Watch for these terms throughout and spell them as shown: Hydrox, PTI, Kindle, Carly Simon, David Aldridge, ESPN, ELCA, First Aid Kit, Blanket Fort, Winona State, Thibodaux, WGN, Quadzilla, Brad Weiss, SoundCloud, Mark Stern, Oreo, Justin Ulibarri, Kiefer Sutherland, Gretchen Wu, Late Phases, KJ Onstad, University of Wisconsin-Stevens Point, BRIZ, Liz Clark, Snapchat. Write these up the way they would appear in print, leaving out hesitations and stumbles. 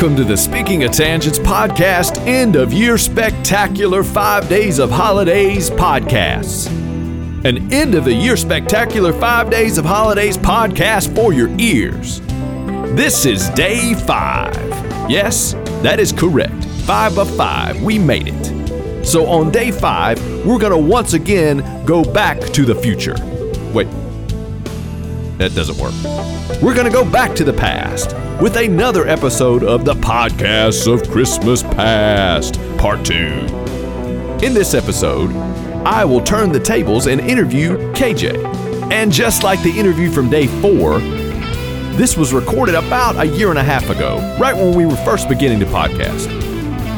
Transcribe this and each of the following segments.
Welcome to the Speaking of Tangents podcast, end of year spectacular 5 days of holidays podcasts. An end of the year spectacular 5 days of holidays podcast for your ears. This is day 5. Yes, that is correct. 5 of 5. We made it. So on day 5, we're going to once again go back to the future. Wait, that doesn't work. We're going to go back to the past with another episode of the Podcasts of Christmas Past, Part 2. In this episode, I will turn the tables and interview KJ. And just like the interview from day 4, this was recorded about a year and a half ago, right when we were first beginning to podcast.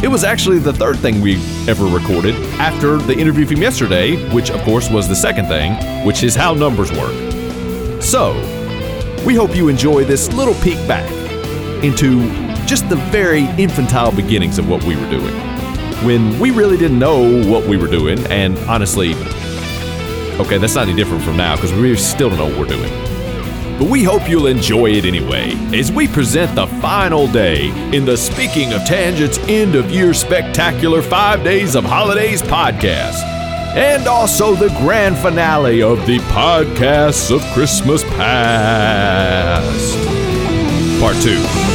It was actually the third thing we ever recorded after the interview from yesterday, which of course was the second thing, which is how numbers work. So, we hope you enjoy this little peek back into just the very infantile beginnings of what we were doing, when we really didn't know what we were doing, and honestly, okay, that's not any different from now because we still don't know what we're doing. But we hope you'll enjoy it anyway as we present the final day in the Speaking of Tangents End of Year Spectacular 5 Days of Holidays podcast, and also the grand finale of the Podcasts of Christmas Past, Part 2.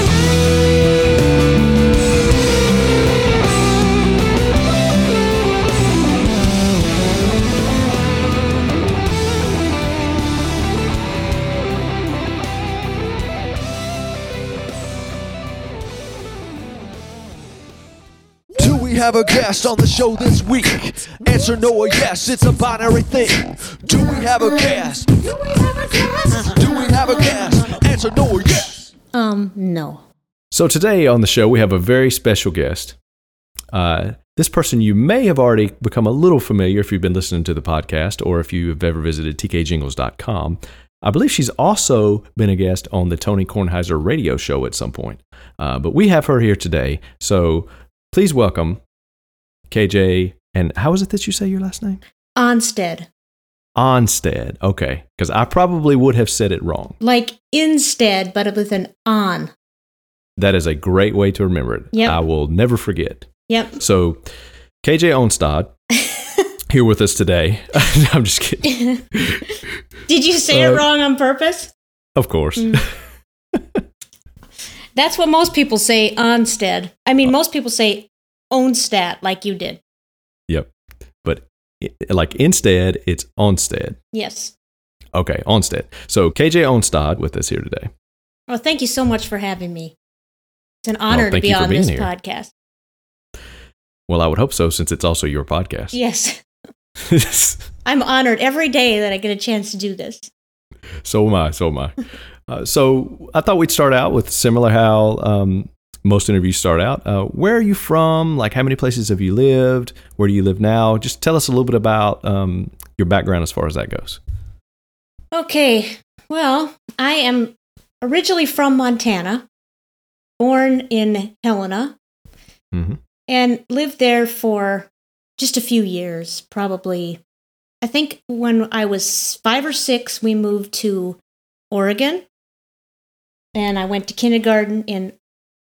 Have a guest on the show this week? Answer no or yes, it's a binary thing. Do we have a guest? Do we have a guest? Do we have a guest? Answer no or yes. No. So today on the show we have a very special guest. This person you may have already become a little familiar if you've been listening to the podcast or if you've ever visited tkjingles.com. I believe she's also been a guest on the Tony Kornheiser radio show at some point. But we have her here today, so please welcome KJ, and how is it that you say your last name? Onstad. Onstad, okay, because I probably would have said it wrong. Like instead, but with an on. That is a great way to remember it. Yep. I will never forget. Yep. So, KJ Onstad, here with us today. I'm just kidding. Did you say it wrong on purpose? Of course. That's what most people say, Onstad. I mean, most people say Onstad, like you did. Yep. But like instead, it's Onstad. Yes. Okay, Onstad. So KJ Onstad with us here today. Well, thank you so much for having me. It's an honor to be on this podcast. Well, I would hope so, since it's also your podcast. Yes. I'm honored every day that I get a chance to do this. So am I, so am I. So I thought we'd start out with similar how most interviews start out. Where are you from? Like, how many places have you lived? Where do you live now? Just tell us a little bit about your background as far as that goes. Okay. Well, I am originally from Montana, born in Helena, and lived there for just a few years, probably. I think when I was 5 or 6, we moved to Oregon. And I went to kindergarten in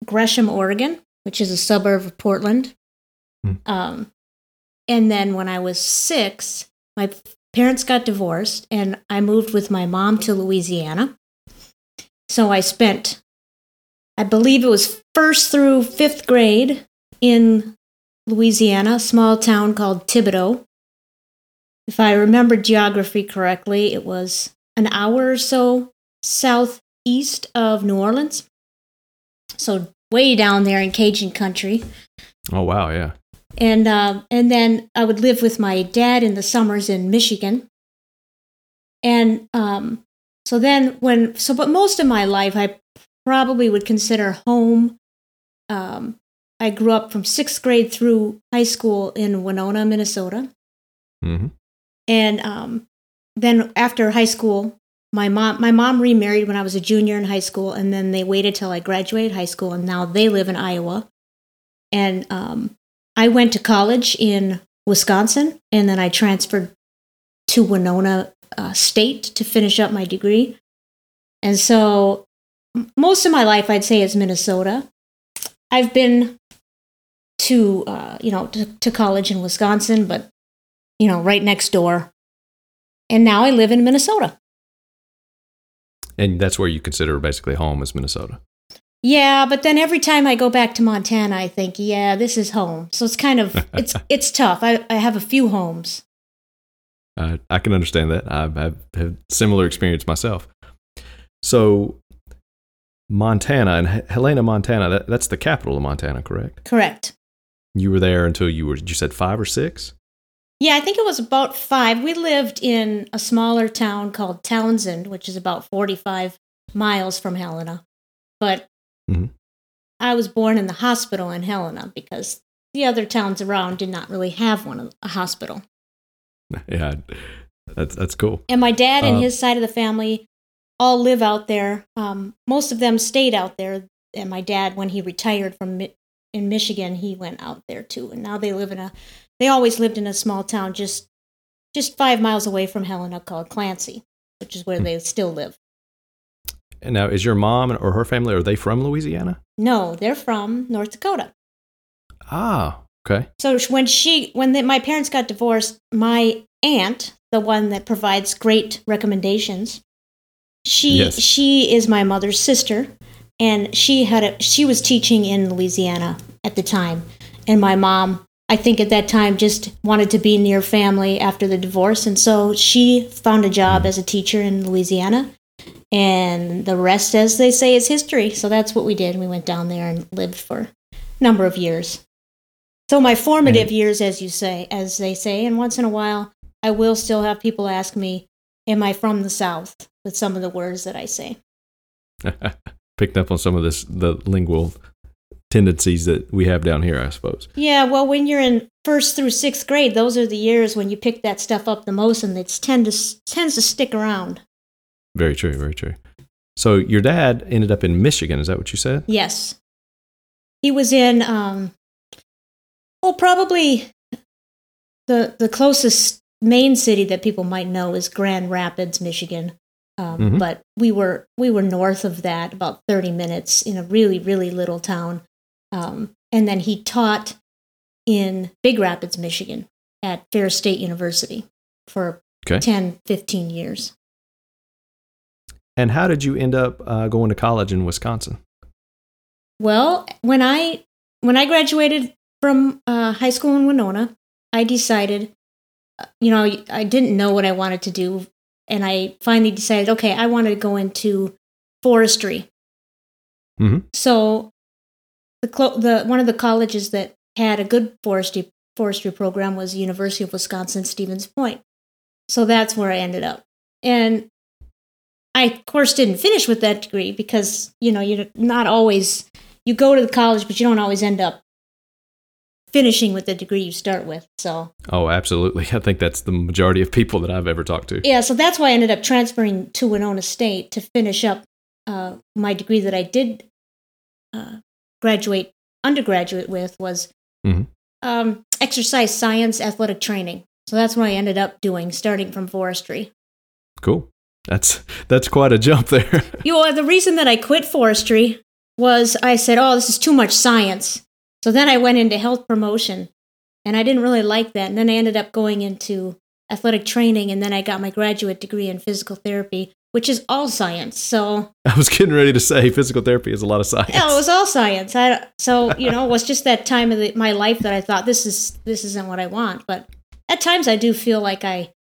Gresham, Oregon, which is a suburb of Portland. And then when I was 6, my parents got divorced, and I moved with my mom to Louisiana. So I spent, I believe it was first through 5th grade in Louisiana, a small town called Thibodaux. If I remember geography correctly, it was an hour or so southeast of New Orleans. So way down there in Cajun country. Oh, wow, yeah. And then I would live with my dad in the summers in Michigan. And so then when, so but most of my life I probably would consider home. I grew up from 6th grade through high school in Winona, Minnesota. And then after high school, my mom remarried when I was a junior in high school, and then they waited till I graduated high school, and now they live in Iowa. And I went to college in Wisconsin, and then I transferred to Winona State to finish up my degree. And so most of my life, I'd say, is Minnesota. I've been to, to college in Wisconsin, but, you know, right next door. And now I live in Minnesota. And that's where you consider basically home is Minnesota. Yeah, but then every time I go back to Montana, I think, yeah, this is home. So it's kind of, it's tough. I have a few homes. I can understand that. I've had similar experience myself. So Montana and Helena, Montana, that's the capital of Montana, correct? Correct. You were there until you said 5 or 6? Yeah, I think it was about 5. We lived in a smaller town called Townsend, which is about 45 miles from Helena. But mm-hmm. I was born in the hospital in Helena because the other towns around did not really have a hospital. Yeah, that's cool. And my dad and his side of the family all live out there. Most of them stayed out there. And my dad, when he retired from in Michigan, he went out there too. And now they always lived in a small town just 5 miles away from Helena called Clancy, which is where they still live. And now, is your mom or her family, are they from Louisiana? No, they're from North Dakota. Ah, okay. So my parents got divorced, my aunt, the one that provides great recommendations, she is my mother's sister, and she was teaching in Louisiana at the time, and my mom, I think at that time, just wanted to be near family after the divorce, and so she found a job as a teacher in Louisiana, and the rest, as they say, is history. So that's what we did. We went down there and lived for a number of years. So my formative years, as they say, and once in a while, I will still have people ask me, am I from the South? With some of the words that I say. Picked up on some of the lingual tendencies that we have down here, I suppose. Yeah, well, when you're in 1st through 6th grade, those are the years when you pick that stuff up the most, and it tends to stick around. Very true, very true. So your dad ended up in Michigan, is that what you said? Yes. He was in, probably the closest main city that people might know is Grand Rapids, Michigan. Mm-hmm. But we were north of that, about 30 minutes in a really, really little town. And then he taught in Big Rapids, Michigan at Ferris State University for 10, 15 years. And how did you end up going to college in Wisconsin? Well, when I graduated from high school in Winona, I decided, I didn't know what I wanted to do. And I finally decided, okay, I wanted to go into forestry. Mm-hmm. So one of the colleges that had a good forestry program was the University of Wisconsin-Stevens Point. So that's where I ended up. And I, of course, didn't finish with that degree because, you're not always, you go to the college, but you don't always end up finishing with the degree you start with. So. Oh, absolutely. I think that's the majority of people that I've ever talked to. Yeah, so that's why I ended up transferring to Winona State to finish up my degree that I did undergraduate with was mm-hmm. Exercise science athletic training. So that's what I ended up doing, starting from forestry. Cool. That's quite a jump there. The reason that I quit forestry was I said, oh, this is too much science. So then I went into health promotion, and I didn't really like that. And then I ended up going into athletic training, and then I got my graduate degree in physical therapy, which is all science. So I was getting ready to say physical therapy is a lot of science. Yeah, it was all science. It was just that time of my life that I thought this isn't what I want. But at times I do feel like I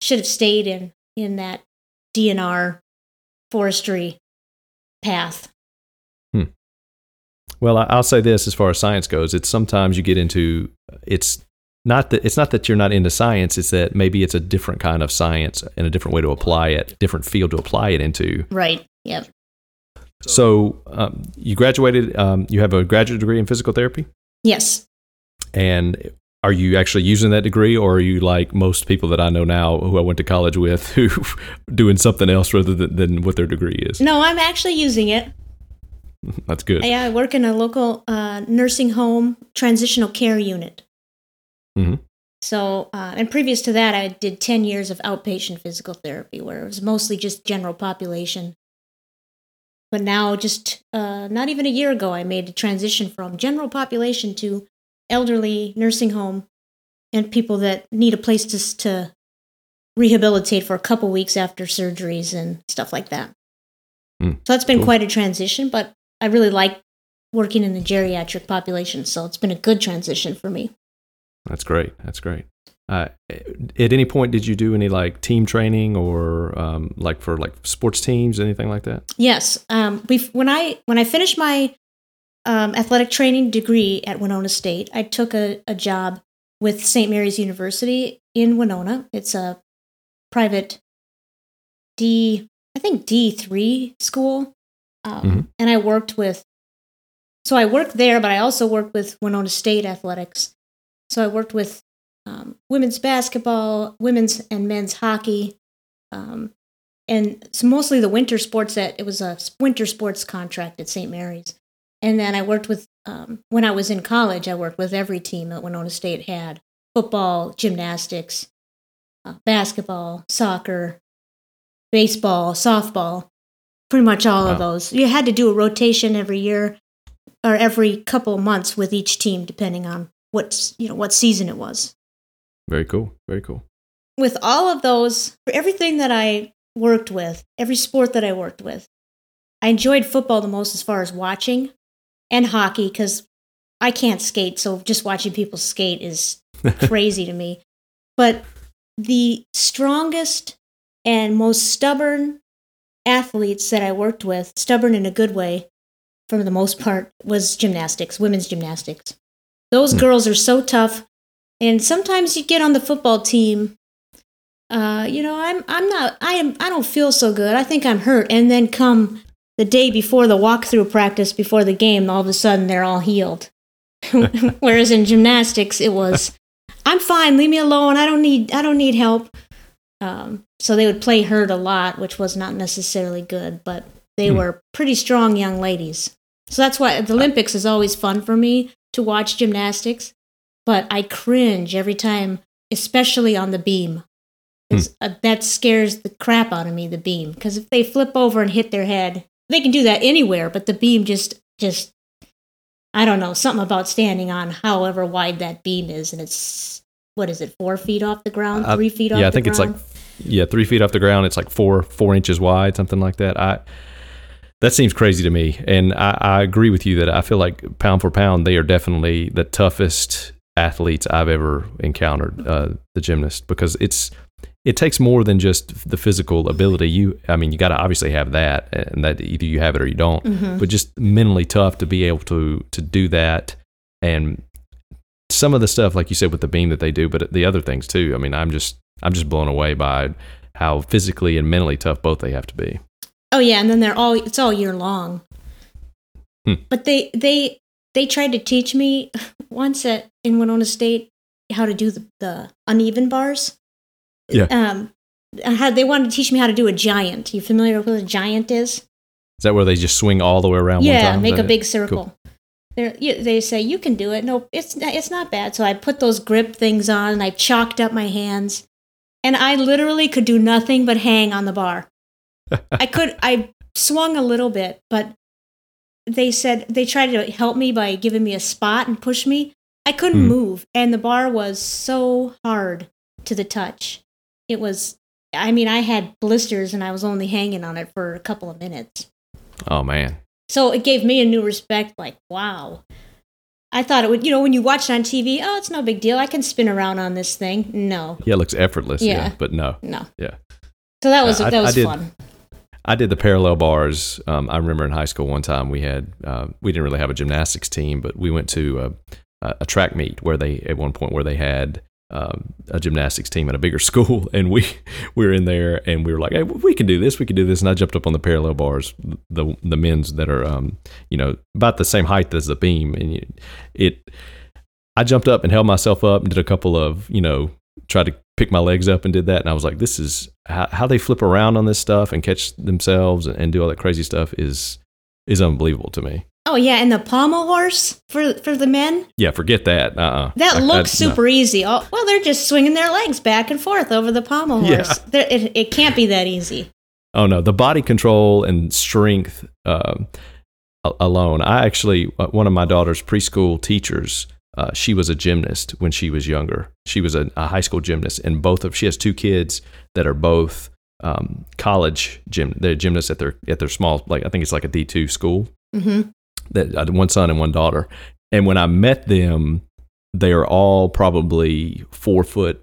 should have stayed in that DNR forestry path. Well, I'll say this as far as science goes. It's sometimes you get into it's not that you're not into science. It's that maybe it's a different kind of science and a different way to apply it, different field to apply it into. Right. Yep. So you graduated. You have a graduate degree in physical therapy? Yes. And are you actually using that degree, or are you like most people that I know now who I went to college with who doing something else rather than what their degree is? No, I'm actually using it. That's good. Yeah, I work in a local nursing home transitional care unit. Mm-hmm. So, and previous to that, I did 10 years of outpatient physical therapy, where it was mostly just general population. But now, just not even a year ago, I made a transition from general population to elderly, nursing home, and people that need a place to rehabilitate for a couple weeks after surgeries and stuff like that. So that's been quite a transition, but I really like working in the geriatric population, so it's been a good transition for me. That's great. That's great. At any point, did you do any like team training or like for like sports teams, anything like that? Yes. When I finished my athletic training degree at Winona State, I took a job with St. Mary's University in Winona. It's a private D3 school, and I worked with. So I worked there, but I also worked with Winona State athletics. So I worked with women's basketball, women's and men's hockey, and so mostly the winter sports. It was a winter sports contract at St. Mary's. And then I worked with, when I was in college, I worked with every team that Winona State had: football, gymnastics, basketball, soccer, baseball, softball, pretty much all of those. You had to do a rotation every year or every couple of months with each team, depending on what season it was. Very cool. Very cool. With all of those, for everything that I worked with, every sport that I worked with, I enjoyed football the most as far as watching, and hockey, because I can't skate, so just watching people skate is crazy to me. But the strongest and most stubborn athletes that I worked with, stubborn in a good way, for the most part, was gymnastics, women's gymnastics. Those girls are so tough. And sometimes you get on the football team, I don't feel so good. I think I'm hurt. And then come the day before the walkthrough practice before the game, all of a sudden they're all healed. Whereas in gymnastics, it was, I'm fine. Leave me alone. I don't need help. So they would play hurt a lot, which was not necessarily good, but they were pretty strong young ladies. So that's why the Olympics is always fun for me to watch gymnastics. But I cringe every time, especially on the beam. That scares the crap out of me, the beam. Because if they flip over and hit their head, they can do that anywhere, but the beam just I don't know, something about standing on however wide that beam is. And it's, 4 feet off the ground, 3 feet off the ground? Yeah, I think it's 3 feet off the ground. It's like four inches wide, something like that. That seems crazy to me. And I agree with you that I feel like pound for pound, they are definitely the toughest athletes I've ever encountered, the gymnast, because it takes more than just the physical ability. You got to obviously have that, and that either you have it or you don't, but just mentally tough to be able to do that. And some of the stuff, like you said, with the beam that they do, but the other things too, I mean, I'm just blown away by how physically and mentally tough both they have to be. Oh yeah. And then it's all year long, but they tried to teach me once in Winona State how to do the uneven bars. Yeah. They wanted to teach me how to do a giant. You familiar with what a giant is? Is that where they just swing all the way around one time? Yeah, make a big circle. Cool. They say, you can do it. No, it's not bad. So I put those grip things on, and I chalked up my hands. And I literally could do nothing but hang on the bar. I swung a little bit, but they said they tried to help me by giving me a spot and push me. I couldn't move, and the bar was so hard to the touch. It was, I mean, I had blisters, and I was only hanging on it for a couple of minutes. Oh, man. So it gave me a new respect, like, wow. I thought it would, when you watch it on TV, oh, it's no big deal. I can spin around on this thing. No. Yeah, it looks effortless, yeah but no. No. Yeah. So that was fun. I did the parallel bars. I remember in high school one time we had, we didn't really have a gymnastics team, but we went to a track meet where they had a gymnastics team at a bigger school, and we were in there, and we were like, hey, we can do this, and I jumped up on the parallel bars, the men's that are about the same height as the beam, and I jumped up and held myself up and did a couple of tried to pick my legs up and did that, and I was like, this is how they flip around on this stuff and catch themselves and do all that crazy stuff is unbelievable to me. Oh, yeah, and the pommel horse for the men? Yeah, forget that. That looks super easy. Oh, well, they're just swinging their legs back and forth over the pommel horse. Yeah. It can't be that easy. Oh no, the body control and strength alone. I actually, one of my daughter's preschool teachers, she was a gymnast when she was younger. She was a high school gymnast, and she has two kids that are both college they're gymnasts at their small, like I think it's like a D2 school. Mm-hmm. That one son and one daughter. And when I met them, they are all probably 4'9",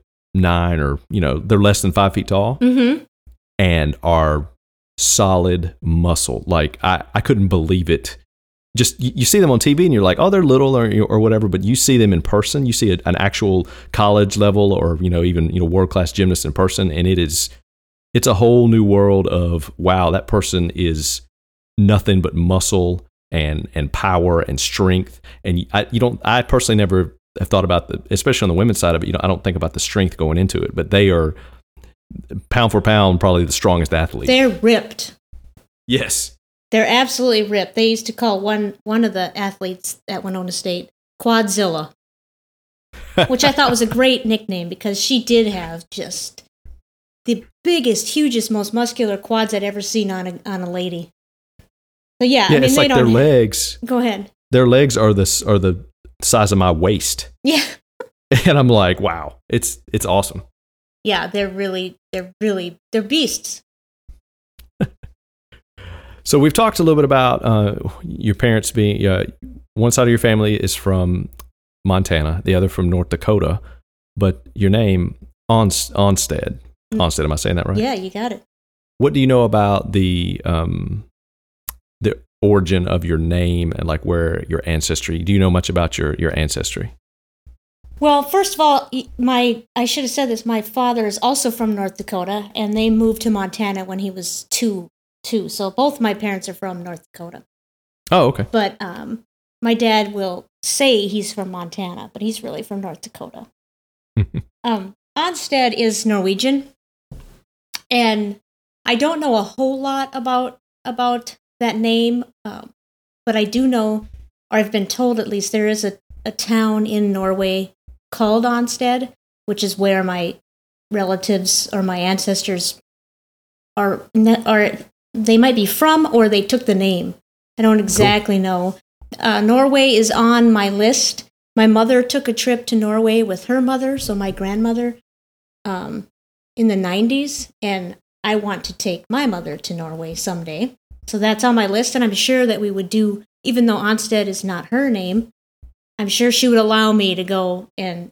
or they're less than 5 feet tall, mm-hmm. and are solid muscle. Like I couldn't believe it. Just you see them on TV and you're like, oh, they're little or whatever, but you see them in person. You see an actual college level or even world class gymnast in person, and it's a whole new world of wow, that person is nothing but muscle and power and strength. And I personally never have thought about especially on the women's side of it. I don't think about the strength going into it, but they are pound for pound probably the strongest athlete. They're ripped. Yes. They're absolutely ripped. They used to call one of the athletes at Winona State Quadzilla, which I thought was a great nickname because she did have just the biggest, hugest, most muscular quads I'd ever seen on a lady. So yeah, I mean, it's like their legs. Go ahead. Their legs are the size of my waist. Yeah. And I'm like, wow, it's awesome. Yeah, they're beasts. So we've talked a little bit about your parents being, one side of your family is from Montana, the other from North Dakota, but your name, Onstad. Onstad, am I saying that right? Yeah, you got it. What do you know about the origin of your name and like where your ancestry? Do you know much about your ancestry? Well, first of all, I should have said this. My father is also from North Dakota, and they moved to Montana when he was two. So both my parents are from North Dakota. Oh, okay. But my dad will say he's from Montana, but he's really from North Dakota. Onstad is Norwegian, and I don't know a whole lot about that name, but I do know, or I've been told at least, there is a town in Norway called Onstad, which is where my relatives or my ancestors are. They might be from, or they took the name. I don't exactly know. Norway is on my list. My mother took a trip to Norway with her mother, so my grandmother, in the 90s, and I want to take my mother to Norway someday. So that's on my list, and I'm sure that we would do, even though Onstad is not her name, I'm sure she would allow me to go and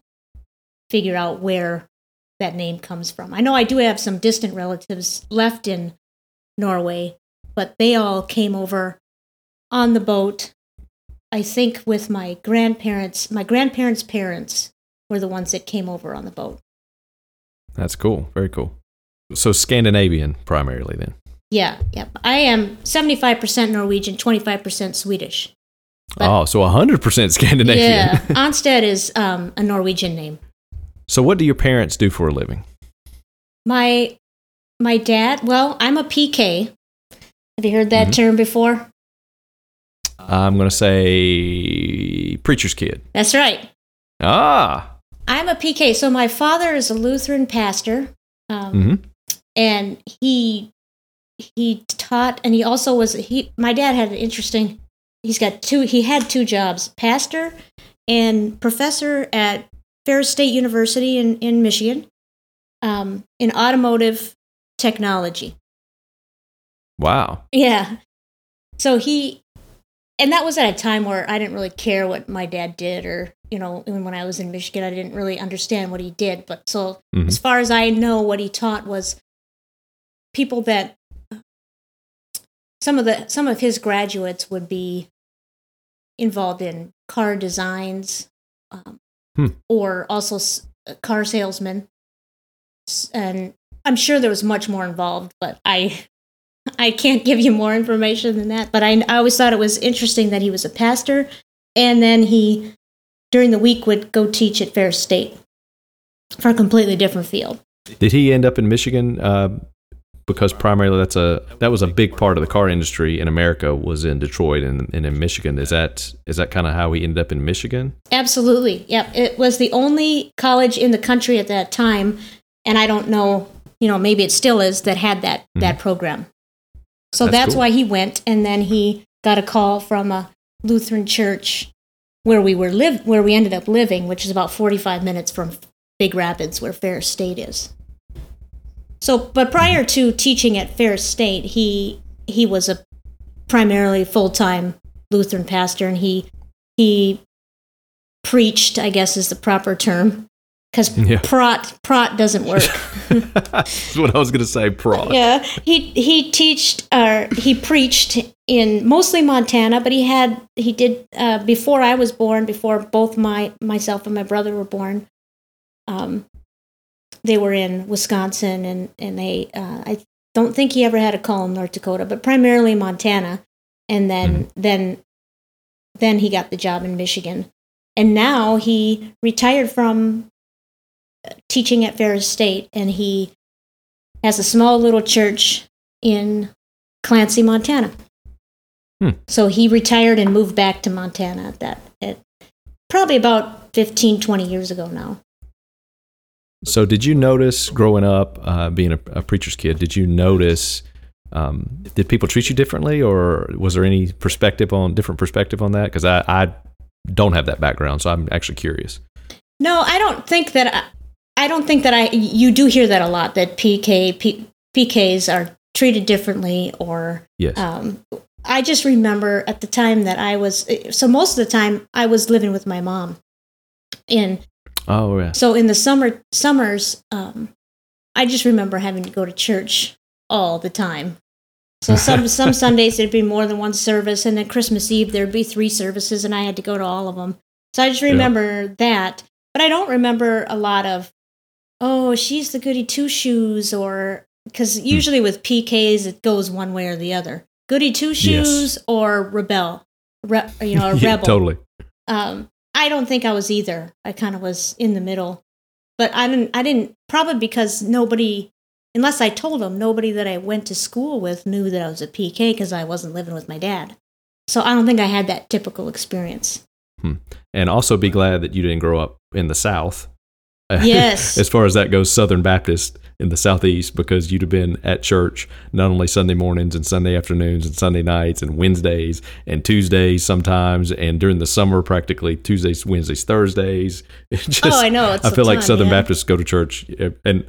figure out where that name comes from. I know I do have some distant relatives left in Norway, but they all came over on the boat, I think, with my grandparents. My grandparents' parents were the ones that came over on the boat. That's cool. Very cool. So Scandinavian primarily then. Yeah. Yep. I am 75% Norwegian, 25% Swedish. But, so 100% Scandinavian. Yeah, Onstad is a Norwegian name. So what do your parents do for a living? My dad, well, I'm a PK. Have you heard that term before? I'm going to say preacher's kid. That's right. Ah. I'm a PK. So my father is a Lutheran pastor, and he taught, and he also was, my dad had an interesting, he had two jobs, pastor and professor at Ferris State University in Michigan, in automotive technology. Wow. Yeah. So and that was at a time where I didn't really care what my dad did, or, when I was in Michigan, I didn't really understand what he did. But so as far as I know, what he taught was people that some of his graduates would be involved in car designs, or also car salesmen. And I'm sure there was much more involved, but I can't give you more information than that. But I always thought it was interesting that he was a pastor, and then he, during the week, would go teach at Ferris State for a completely different field. Did he end up in Michigan? Because primarily that was a big part of the car industry in America was in Detroit and in Michigan. Is that kind of how he ended up in Michigan? Absolutely. Yep. It was the only college in the country at that time, and I don't know. you know, maybe it still is, that had that mm-hmm. that program. So that's cool. Why he went, and then he got a call from a Lutheran church where we were where we ended up living, which is about 45 minutes from Big Rapids, where Ferris State is. So, but prior to teaching at Ferris State, he was a primarily full-time Lutheran pastor, and he preached, I guess is the proper term, because prot doesn't work. That's what I was going to say, prot. Yeah, he preached in mostly Montana, but he did before I was born, before both myself and my brother were born. They were in Wisconsin, and they I don't think he ever had a call in North Dakota, but primarily Montana, and then mm-hmm. then he got the job in Michigan, and now he retired from teaching at Ferris State, and he has a small little church in Clancy, Montana. Hmm. So he retired and moved back to Montana at probably about 15, 20 years ago now. So did you notice growing up, being a preacher's kid, did you notice, did people treat you differently, or was there any different perspective on that? Because I don't have that background, so I'm actually curious. No, I don't think that you do hear that a lot, that PKs are treated differently, or, yes. I just remember at the time that most of the time I was living with my mom in. Oh, yeah. So in the summers, I just remember having to go to church all the time. So some Sundays there'd be more than one service, and then Christmas Eve there'd be 3 services, and I had to go to all of them. So I just remember that, but I don't remember a lot of, oh, she's the goody two-shoes, or because usually with PKs it goes one way or the other, goody two-shoes yes. or rebel. Yeah, totally. I don't think I was either. I kind of was in the middle, but I didn't probably because nobody, unless I told them, nobody that I went to school with knew that I was a PK because I wasn't living with my dad. So I don't think I had that typical experience. Hmm. And also be glad that you didn't grow up in the South. Yes. As far as that goes, Southern Baptist in the Southeast, because you'd have been at church not only Sunday mornings and Sunday afternoons and Sunday nights and Wednesdays and Tuesdays sometimes, and during the summer practically Tuesdays, Wednesdays, Thursdays. Just, I know. It's I feel like ton, Southern Baptists go to church, and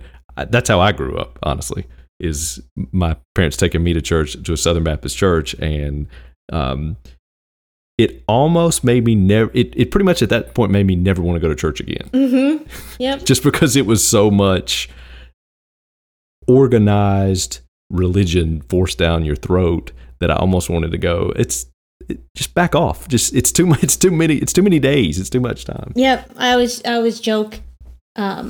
that's how I grew up, honestly, is my parents taking me to church, to a Southern Baptist church, and it almost made me never. It pretty much at that point made me never want to go to church again. Mm-hmm. Yep. Just because it was so much organized religion forced down your throat that I almost wanted to go. Just back off. Just It's too many days. It's too much time. Yep. I always joke. You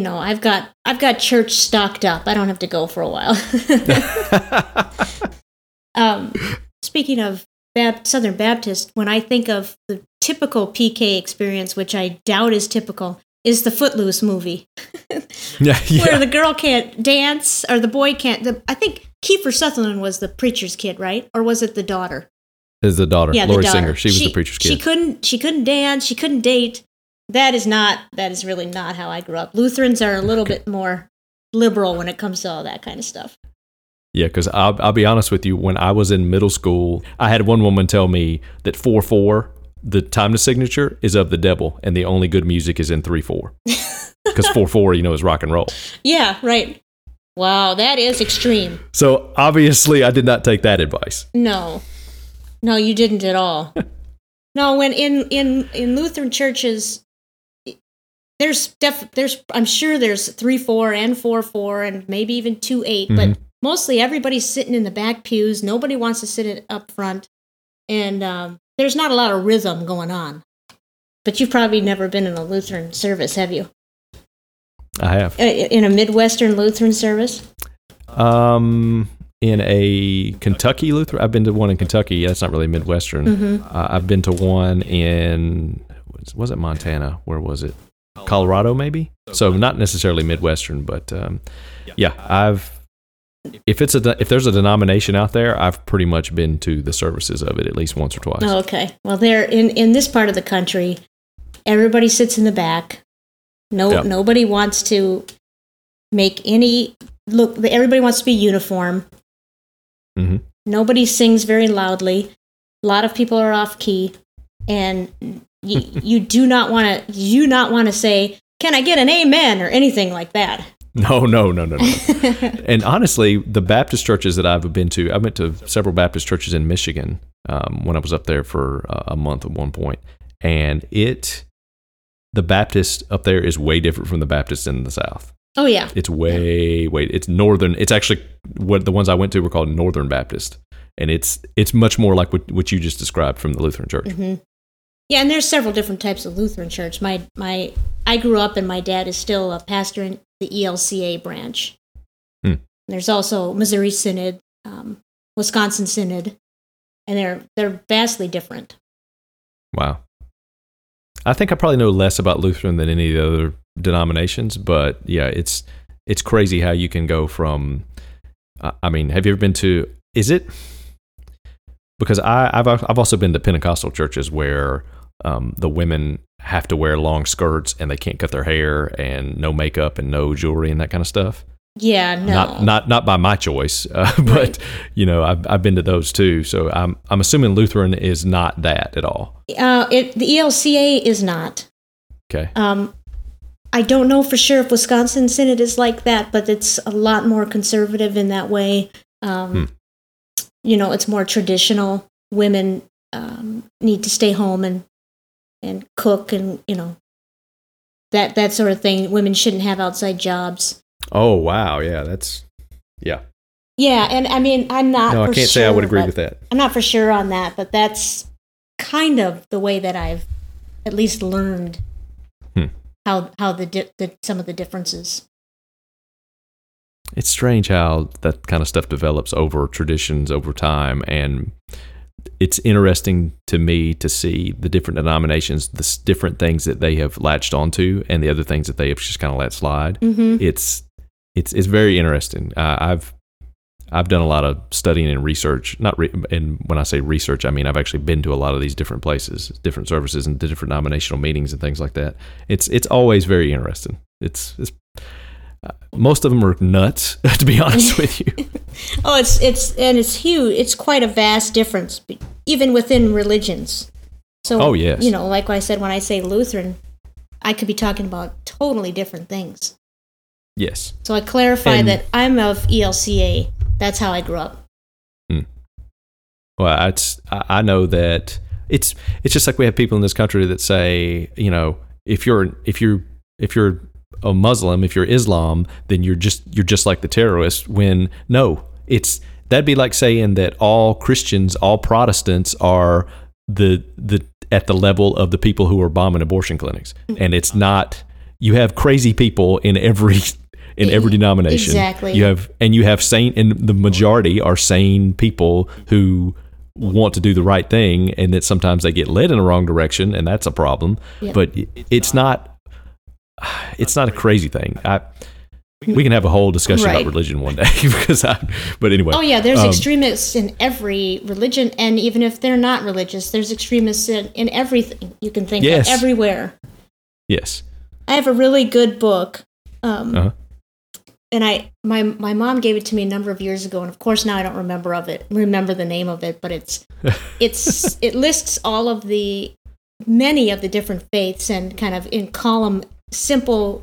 know, I've got church stocked up. I don't have to go for a while. Speaking of Southern Baptist, when I think of the typical PK experience, which I doubt is typical, is the Footloose movie. Yeah. Where the girl can't dance, or the boy can't. I think Kiefer Sutherland was the preacher's kid, right? Or was it the daughter? It was the daughter. Yeah, Lori Singer. She was the preacher's kid. She couldn't dance. She couldn't date. That is really not how I grew up. Lutherans are a little bit more liberal when it comes to all that kind of stuff. Yeah, because I'll be honest with you, when I was in middle school, I had one woman tell me that 4/4, the time to signature, is of the devil, and the only good music is in 3/4. Because 4/4, you know, is rock and roll. Yeah, right. Wow, that is extreme. So obviously, I did not take that advice. No, you didn't at all. No, when in Lutheran churches, I'm sure there's 3/4 and 4/4 and maybe even 2/8, mm-hmm. but mostly everybody's sitting in the back pews. Nobody wants to sit up front. And there's not a lot of rhythm going on. But you've probably never been in a Lutheran service, have you? I have. In a Midwestern Lutheran service? In a Kentucky Lutheran? I've been to one in Kentucky. That's not really Midwestern. Mm-hmm. I've been to one in, was it Montana? Where was it? Colorado, maybe? So not necessarily Midwestern, but if there's a denomination out there, I've pretty much been to the services of it at least once or twice. Oh, okay. Well, they're in this part of the country, everybody sits in the back. Nobody wants to make any look. Everybody wants to be uniform. Mm-hmm. Nobody sings very loudly. A lot of people are off key, and you do not want to. You do not want to say, "Can I get an amen?" or anything like that. No. And honestly, the Baptist churches that I've been to, I went to several Baptist churches in Michigan when I was up there for a month at one point, and the Baptist up there is way different from the Baptist in the South. Oh yeah, it's way. It's northern. It's actually what the ones I went to were called Northern Baptist, and it's much more like what you just described from the Lutheran Church. Mm-hmm. Yeah, and there's several different types of Lutheran Church. I grew up, and my dad is still a pastor in the ELCA branch. Hmm. There's also Missouri Synod, Wisconsin Synod, and they're vastly different. Wow. I think I probably know less about Lutheran than any of the other denominations, but yeah, it's crazy how you can go from. I mean, have you ever been to? Is it because I've also been to Pentecostal churches where the women have to wear long skirts and they can't cut their hair and no makeup and no jewelry and that kind of stuff. Yeah, no, not by my choice, but right. You know, I've been to those too. So I'm assuming Lutheran is not that at all. The ELCA is not. Okay. I don't know for sure if Wisconsin Synod is like that, but it's a lot more conservative in that way. You know, it's more traditional. Women need to stay home and cook and you know that sort of thing. Women shouldn't have outside jobs. Oh wow, yeah, that's yeah, and I mean, I'm not. No, I can't say I would agree with that. I'm not for sure on that, but that's kind of the way that I've at least learned how the some of the differences. It's strange how that kind of stuff develops over traditions over time, and it's interesting to me to see the different denominations, the different things that they have latched onto, and the other things that they have just kind of let slide. Mm-hmm. It's very interesting. I've done a lot of studying and research. And when I say research, I mean I've actually been to a lot of these different places, different services, and different denominational meetings and things like that. It's always very interesting. It's most of them are nuts, to be honest with you. Oh, it's huge. It's quite a vast difference, even within religions. So, oh yes, you know, like I said, when I say Lutheran, I could be talking about totally different things. Yes. So I clarify that I'm of ELCA. That's how I grew up. Mm. Well, I know that it's just like we have people in this country that say, you know, if you're a Muslim, if you're Islam, then you're just like the terrorists. When no, that'd be like saying that all Christians, all Protestants are the at the level of the people who are bombing abortion clinics, and it's not. You have crazy people in every denomination. Exactly. You have sane, and the majority are sane people who want to do the right thing, and that sometimes they get led in the wrong direction, and that's a problem. Yep. But it's not a crazy thing. We can have a whole discussion about religion one day but anyway. Oh yeah, there's extremists in every religion, and even if they're not religious, there's extremists in everything you can think of, everywhere. Yes. I have a really good book, and my mom gave it to me a number of years ago, and of course now I don't remember the name of it, but it lists all of the many of the different faiths and kind of in column simple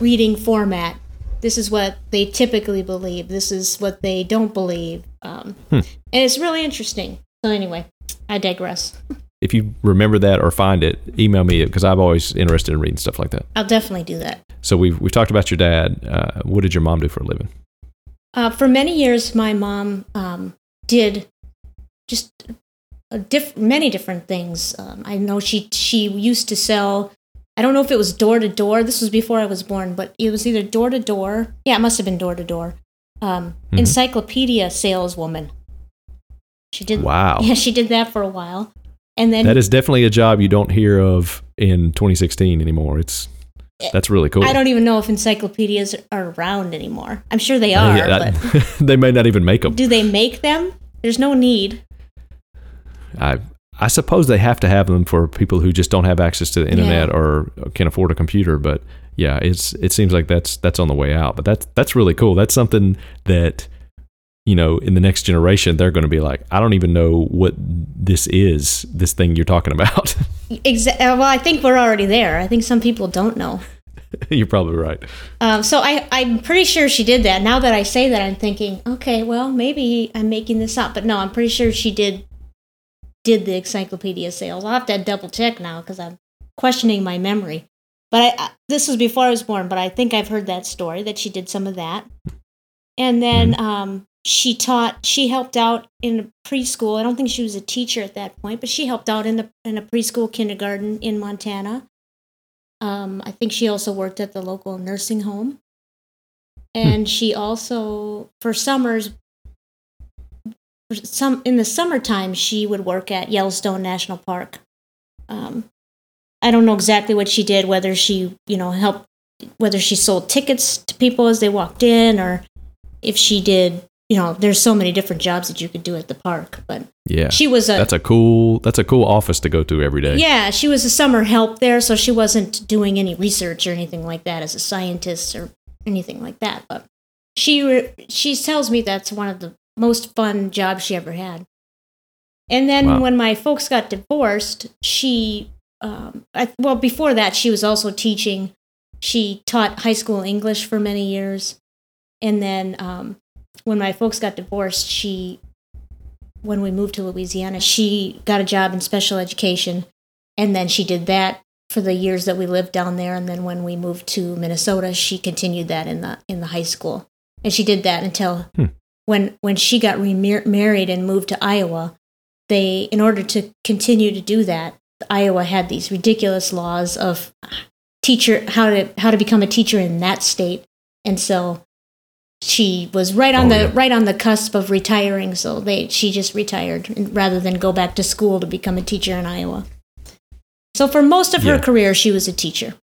reading format. This is what they typically believe. This is what they don't believe. And it's really interesting. So anyway, I digress. If you remember that or find it, email me, because I'm always interested in reading stuff like that. I'll definitely do that. So we've talked about your dad. What did your mom do for a living? For many years, my mom did just many different things. I know she used to sell. I don't know if it was door-to-door. This was before I was born, but it was either door-to-door. Yeah, it must have been door-to-door. Encyclopedia saleswoman. She did. Wow. Yeah, she did that for a while. And then, that is definitely a job you don't hear of in 2016 anymore. That's really cool. I don't even know if encyclopedias are around anymore. I'm sure they are. Yeah, but they may not even make them. Do they make them? There's no need. I suppose they have to have them for people who just don't have access to the internet or can't afford a computer. But yeah, it seems like that's on the way out. But that's really cool. That's something that, you know, in the next generation, they're going to be like, I don't even know what this is, this thing you're talking about. Well, I think we're already there. I think some people don't know. You're probably right. So I'm pretty sure she did that. Now that I say that, I'm thinking, okay, well, maybe I'm making this up. But no, I'm pretty sure she did the encyclopedia sales. I'll have to double check now because I'm questioning my memory. But this was before I was born, but I think I've heard that story, that she did some of that. And then she helped out in preschool. I don't think she was a teacher at that point, but she helped out in a preschool kindergarten in Montana. I think she also worked at the local nursing home. And she also, in the summertime, she would work at Yellowstone National Park. I don't know exactly what she did, whether she, you know, helped, whether she sold tickets to people as they walked in, or if she did, you know, there's so many different jobs that you could do at the park. But yeah, she was that's a cool office to go to every day. Yeah, she was a summer help there, so she wasn't doing any research or anything like that as a scientist or anything like that. But she tells me that's one of the most fun job she ever had. And then when my folks got divorced, she, before that, she was also teaching. She taught high school English for many years. And then when my folks got divorced, when we moved to Louisiana, she got a job in special education. And then she did that for the years that we lived down there. And then when we moved to Minnesota, she continued that in the high school. And she did that until... When she got remarried and moved to Iowa, they, in order to continue to do that, Iowa had these ridiculous laws of how to become a teacher in that state, and so she was right on the cusp of retiring. So she just retired rather than go back to school to become a teacher in Iowa. So for most of her career, she was a teacher.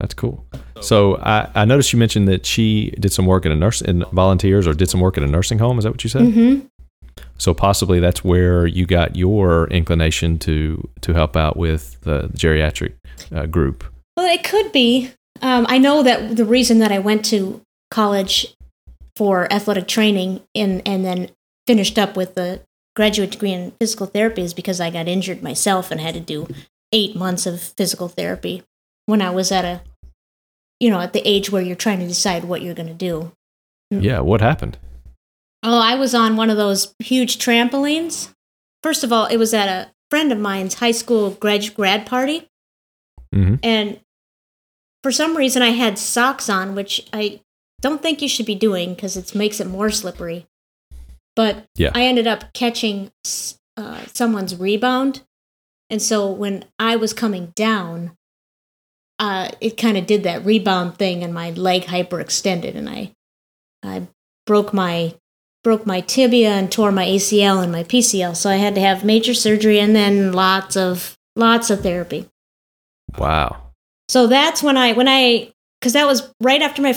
That's cool. So I noticed you mentioned that she did some work did some work in a nursing home. Is that what you said? Mm-hmm. So possibly that's where you got your inclination to help out with the geriatric group. Well, it could be. I know that the reason that I went to college for athletic training and then finished up with a graduate degree in physical therapy is because I got injured myself and had to do 8 months of physical therapy when I was at the age where you're trying to decide what you're going to do. Yeah, what happened? Oh, I was on one of those huge trampolines. First of all, it was at a friend of mine's high school grad party. Mm-hmm. And for some reason, I had socks on, which I don't think you should be doing because it makes it more slippery. But I ended up catching someone's rebound. And so when I was coming down, it kind of did that rebound thing, and my leg hyperextended, and I broke my tibia and tore my ACL and my PCL. So I had to have major surgery and then lots of therapy. Wow! So that's because that was right after my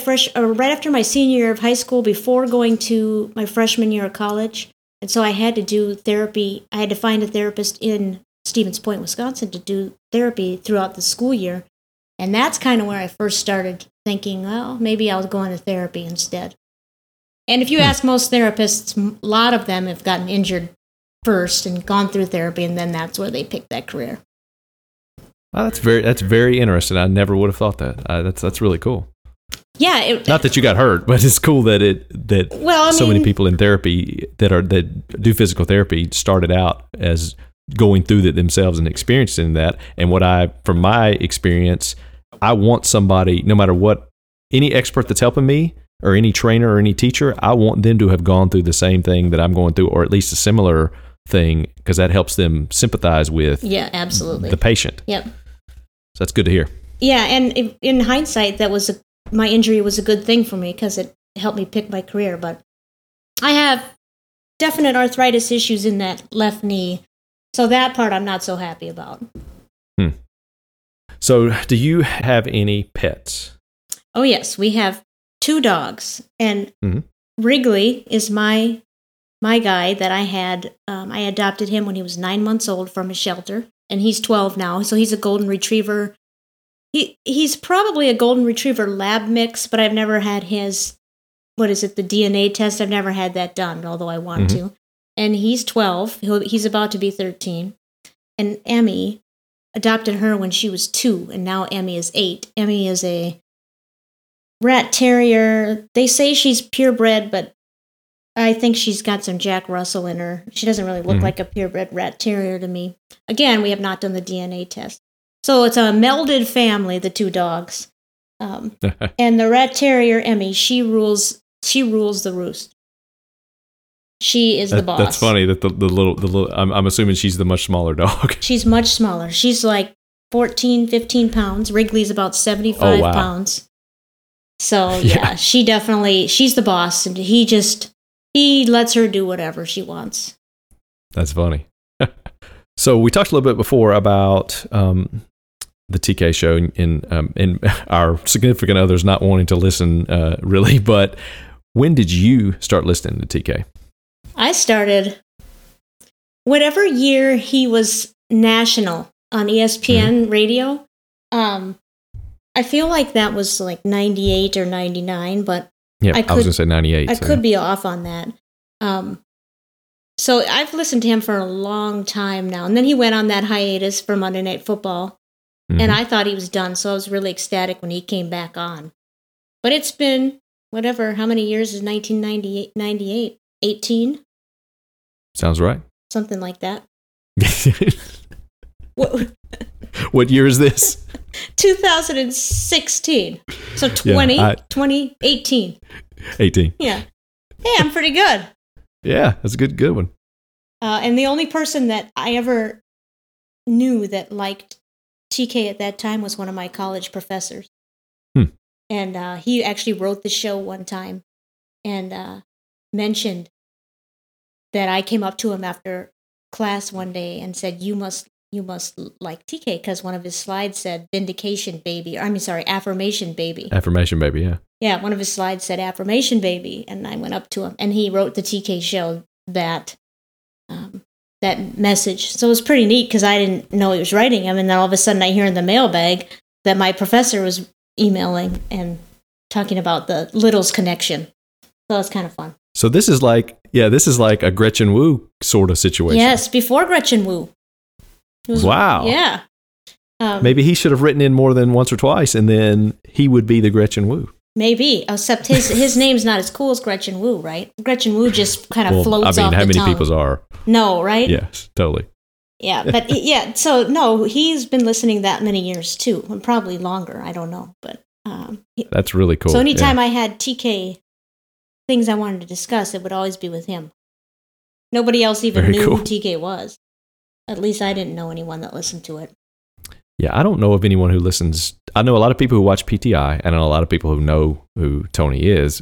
senior year of high school, before going to my freshman year of college, and so I had to do therapy. I had to find a therapist in Stevens Point, Wisconsin, to do therapy throughout the school year. And that's kind of where I first started thinking, well, maybe I'll go into therapy instead. And if you ask most therapists, a lot of them have gotten injured first and gone through therapy, and then that's where they pick that career. Well, that's very interesting. I never would have thought that. That's really cool. Yeah, not that you got hurt, but it's cool that many people in therapy that do physical therapy started out as going through that themselves and experiencing that. And from my experience, I want somebody, no matter what, any expert that's helping me or any trainer or any teacher, I want them to have gone through the same thing that I'm going through, or at least a similar thing, because that helps them sympathize with the patient. Yep. So that's good to hear. Yeah, and in hindsight, that was my injury was a good thing for me because it helped me pick my career. But I have definite arthritis issues in that left knee, so that part I'm not so happy about. So do you have any pets? Oh, yes. We have 2 dogs. And Wrigley is my guy that I had. I adopted him when he was 9 months old from a shelter. And he's 12 now. So he's a golden retriever He's probably a golden retriever lab mix, but I've never had his, the DNA test. I've never had that done, although I want to. And he's 12. He's about to be 13. And Emmy, adopted her when she was 2, and now Emmy is 8. Emmy is a rat terrier. They say she's purebred, but I think she's got some Jack Russell in her. She doesn't really look like a purebred rat terrier to me. Again, we have not done the DNA test. So it's a melded family, the two dogs. And the rat terrier, Emmy, she rules the roost. She is the boss. That's funny that the little I'm assuming she's the much smaller dog. She's much smaller. She's like 14, 15 pounds. Wrigley's about 75 pounds. So yeah, she's the boss, and he lets her do whatever she wants. That's funny. So we talked a little bit before about the TK show and our significant others not wanting to listen really, but when did you start listening to TK? I started whatever year he was national on ESPN radio. I feel like that was like 98 or 99, but yeah, I was going to say 98. I could be off on that. So I've listened to him for a long time now. And then he went on that hiatus for Monday Night Football, and I thought he was done. So I was really ecstatic when he came back on. But it's been how many years is 1998? 98? 18? Sounds right. Something like that. What year is this? 2016. So 18. 18. Yeah. Hey, I'm pretty good. Yeah, that's a good one. And the only person that I ever knew that liked TK at that time was one of my college professors. And he actually wrote the show one time. And mentioned that I came up to him after class one day and said, you must like TK, because one of his slides said affirmation baby. Affirmation baby, yeah. Yeah, one of his slides said affirmation baby, and I went up to him, and he wrote the TK show that message. So it was pretty neat, because I didn't know he was writing him, and then all of a sudden I hear in the mailbag that my professor was emailing and talking about the Littles connection. So it was kind of fun. So this is like a Gretchen Wu sort of situation. Yes, before Gretchen Wu. Wow. Yeah. Maybe he should have written in more than once or twice, and then he would be the Gretchen Wu. Maybe, except his name's not as cool as Gretchen Wu, right? Gretchen Wu just kind of floats off the tongue. I mean, how many people's are? No, right? Yes, totally. Yeah, but so no, he's been listening that many years too, and probably longer, I don't know, but. That's really cool. So anytime I had TK things I wanted to discuss, it would always be with him. Nobody else even knew who TK was. At least I didn't know anyone that listened to it. Yeah, I don't know of anyone who listens. I know a lot of people who watch PTI, and a lot of people who know who Tony is,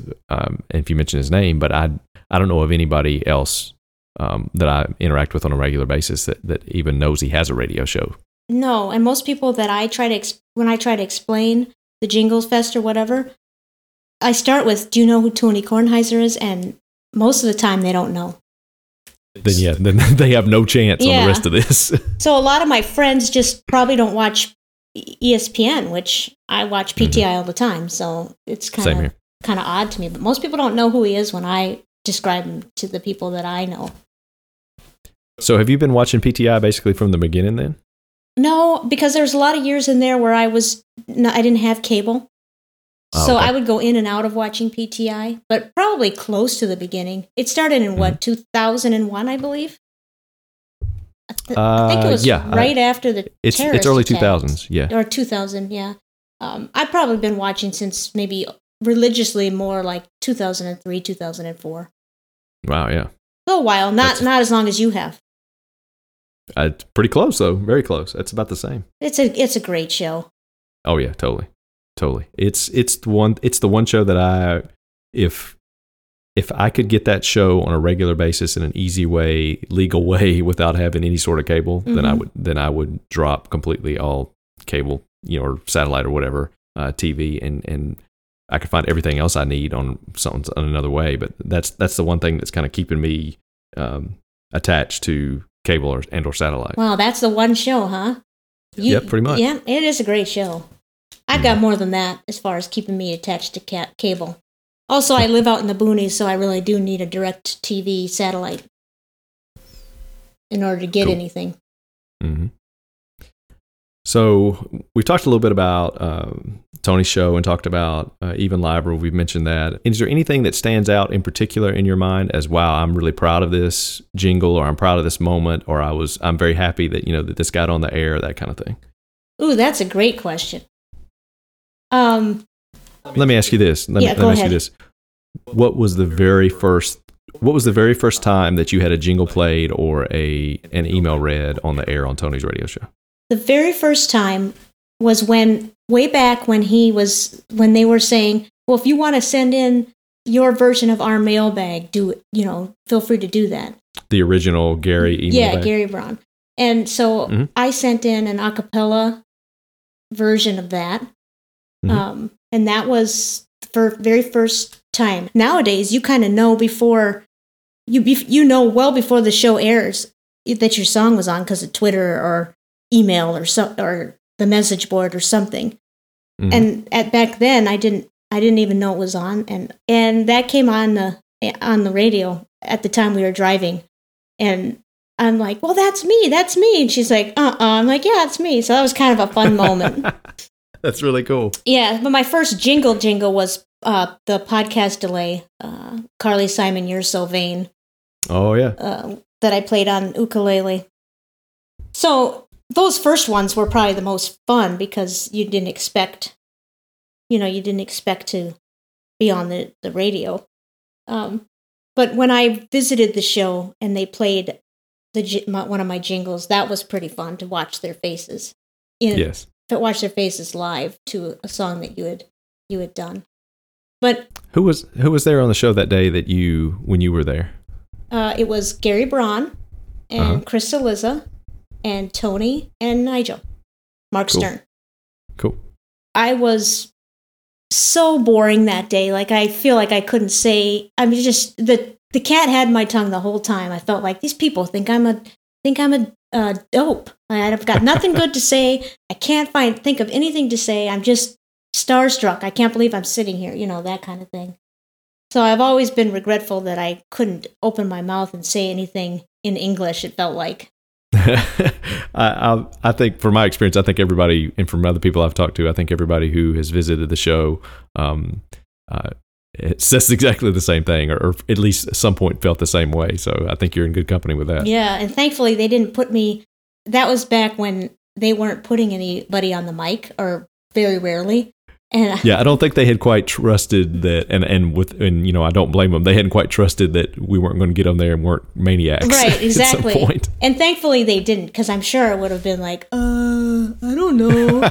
if you mention his name, but I don't know of anybody else that I interact with on a regular basis that even knows he has a radio show. No, and most people that I try to when I try to explain the Jingles Fest or whatever, I start with, do you know who Tony Kornheiser is? And most of the time they don't know. Then they have no chance on the rest of this. So a lot of my friends just probably don't watch ESPN, which I watch PTI all the time. So it's kind of odd to me. But most people don't know who he is when I describe him to the people that I know. So have you been watching PTI basically from the beginning then? No, because there's a lot of years in there where I didn't have cable. So I would go in and out of watching PTI, but probably close to the beginning. It started in 2001, I believe? I think it was right after the terrorist attack. It's early 2000s, yeah. Or 2000, yeah. I've probably been watching since maybe religiously more like 2003, 2004. Wow, yeah. For a while, not as long as you have. Pretty close, though. Very close. It's about the same. It's a great show. Oh, yeah, totally. Totally. It's the one show that I, if I could get that show on a regular basis in an easy way, legal way, without having any sort of cable, then I would drop completely all cable, or satellite or whatever, TV, and I could find everything else I need on another way. But that's the one thing that's kind of keeping me attached to cable or satellite. Wow, that's the one show, huh? Yep, pretty much. Yeah, it is a great show. I've got more than that as far as keeping me attached to cable. Also, I live out in the boonies, so I really do need a direct TV satellite in order to get anything. Mm-hmm. So we talked a little bit about Tony's show and talked about Even Library. We've mentioned that. Is there anything that stands out in particular in your mind as, wow, I'm really proud of this jingle, or I'm proud of this moment, or I'm very happy that, you know, that this got on the air, that kind of thing? Ooh, that's a great question. Let me ask you this. Let me ask you this. What was the very first time that you had a jingle played or an email read on the air on Tony's radio show? The very first time was way back when they were saying, well, if you want to send in your version of our mailbag, do it, you know, feel free to do that. The original Gary email. Yeah, bag. Gary Braun. And so mm-hmm. I sent in an a cappella version of that. Mm-hmm. And that was the very first time. Nowadays, you kind of know before you know well before the show airs that your song was on because of Twitter or email or the message board or something. Mm-hmm. And back then, I didn't even know it was on, and that came on the radio at the time we were driving, and I'm like, well, that's me, and she's like, I'm like, yeah, it's me. So that was kind of a fun moment. That's really cool. Yeah, but my first jingle was the podcast delay, Carly Simon, You're So Vain. Oh, yeah. That I played on ukulele. So those first ones were probably the most fun because you didn't expect to be on the radio. But when I visited the show and they played one of my jingles, that was pretty fun to watch their faces. Yes. To watch their faces live to a song that you had done. But who was there on the show that day when you were there? It was Gary Braun and Chris Eliza and Tony and Nigel, Mark Stern. Cool. I was so boring that day. Like, I feel like I couldn't say. I'm just the cat had my tongue the whole time. I felt like these people think I'm a dope. I've got nothing good to say. I can't think of anything to say. I'm just starstruck. I can't believe I'm sitting here, you know, that kind of thing. So I've always been regretful that I couldn't open my mouth and say anything in English, it felt like. I think from my experience, I think everybody, and from other people I've talked to, I think everybody who has visited the show it says exactly the same thing, or at least at some point felt the same way. So I think you're in good company with that. Yeah, and thankfully they didn't put me. That was back when they weren't putting anybody on the mic, or very rarely. And yeah, I don't think they had quite trusted that, and you know, I don't blame them. They hadn't quite trusted that we weren't going to get on there and weren't maniacs, right? Exactly. At some point. And thankfully they didn't, because I'm sure it would have been like, I don't know.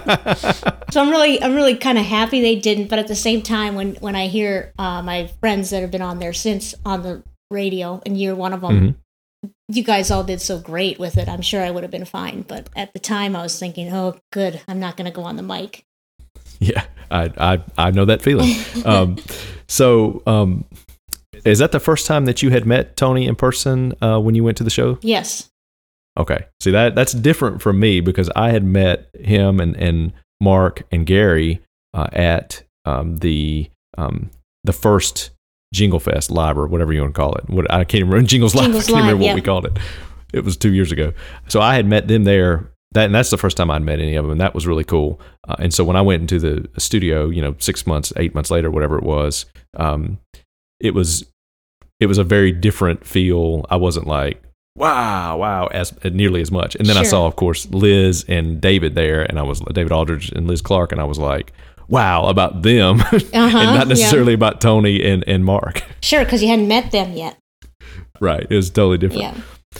So I'm really kind of happy they didn't. But at the same time, when I hear my friends that have been on there since on the radio, and you're one of them, mm-hmm. You guys all did so great with it. I'm sure I would have been fine. But at the time, I was thinking, oh, good, I'm not going to go on the mic. Yeah, I know that feeling. So is that the first time that you had met Tony in person when you went to the show? Yes. Okay. See, that's different from me, because I had met him and Mark and Gary at the first Jingle Fest Live, or whatever you want to call it. I can't remember. Jingles Live, I can't remember what we called it. It was 2 years ago. So I had met them there. And that's the first time I'd met any of them, and that was really cool. And so when I went into the studio, you know, 8 months later, whatever it was, it was a very different feel. I wasn't like, wow, as nearly as much. And then sure. I saw, of course, Liz and David there, and I was David Aldridge and Liz Clark, and I was like, wow, about them, and not necessarily about Tony and Mark. Sure, because you hadn't met them yet. Right, it was totally different. Yeah.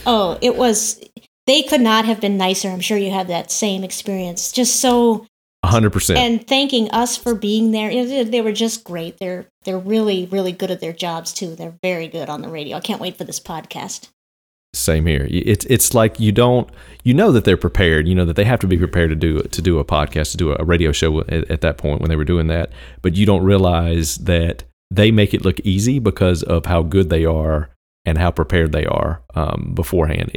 Oh, it was. They could not have been nicer. I'm sure you had that same experience. Just so 100%. And thanking us for being there. They were just great. They're really, really good at their jobs too. They're very good on the radio. I can't wait for this podcast. Same here. It's like you know that they're prepared. You know that they have to be prepared to do a podcast, to do a radio show at that point when they were doing that. But you don't realize that they make it look easy because of how good they are and how prepared they are beforehand.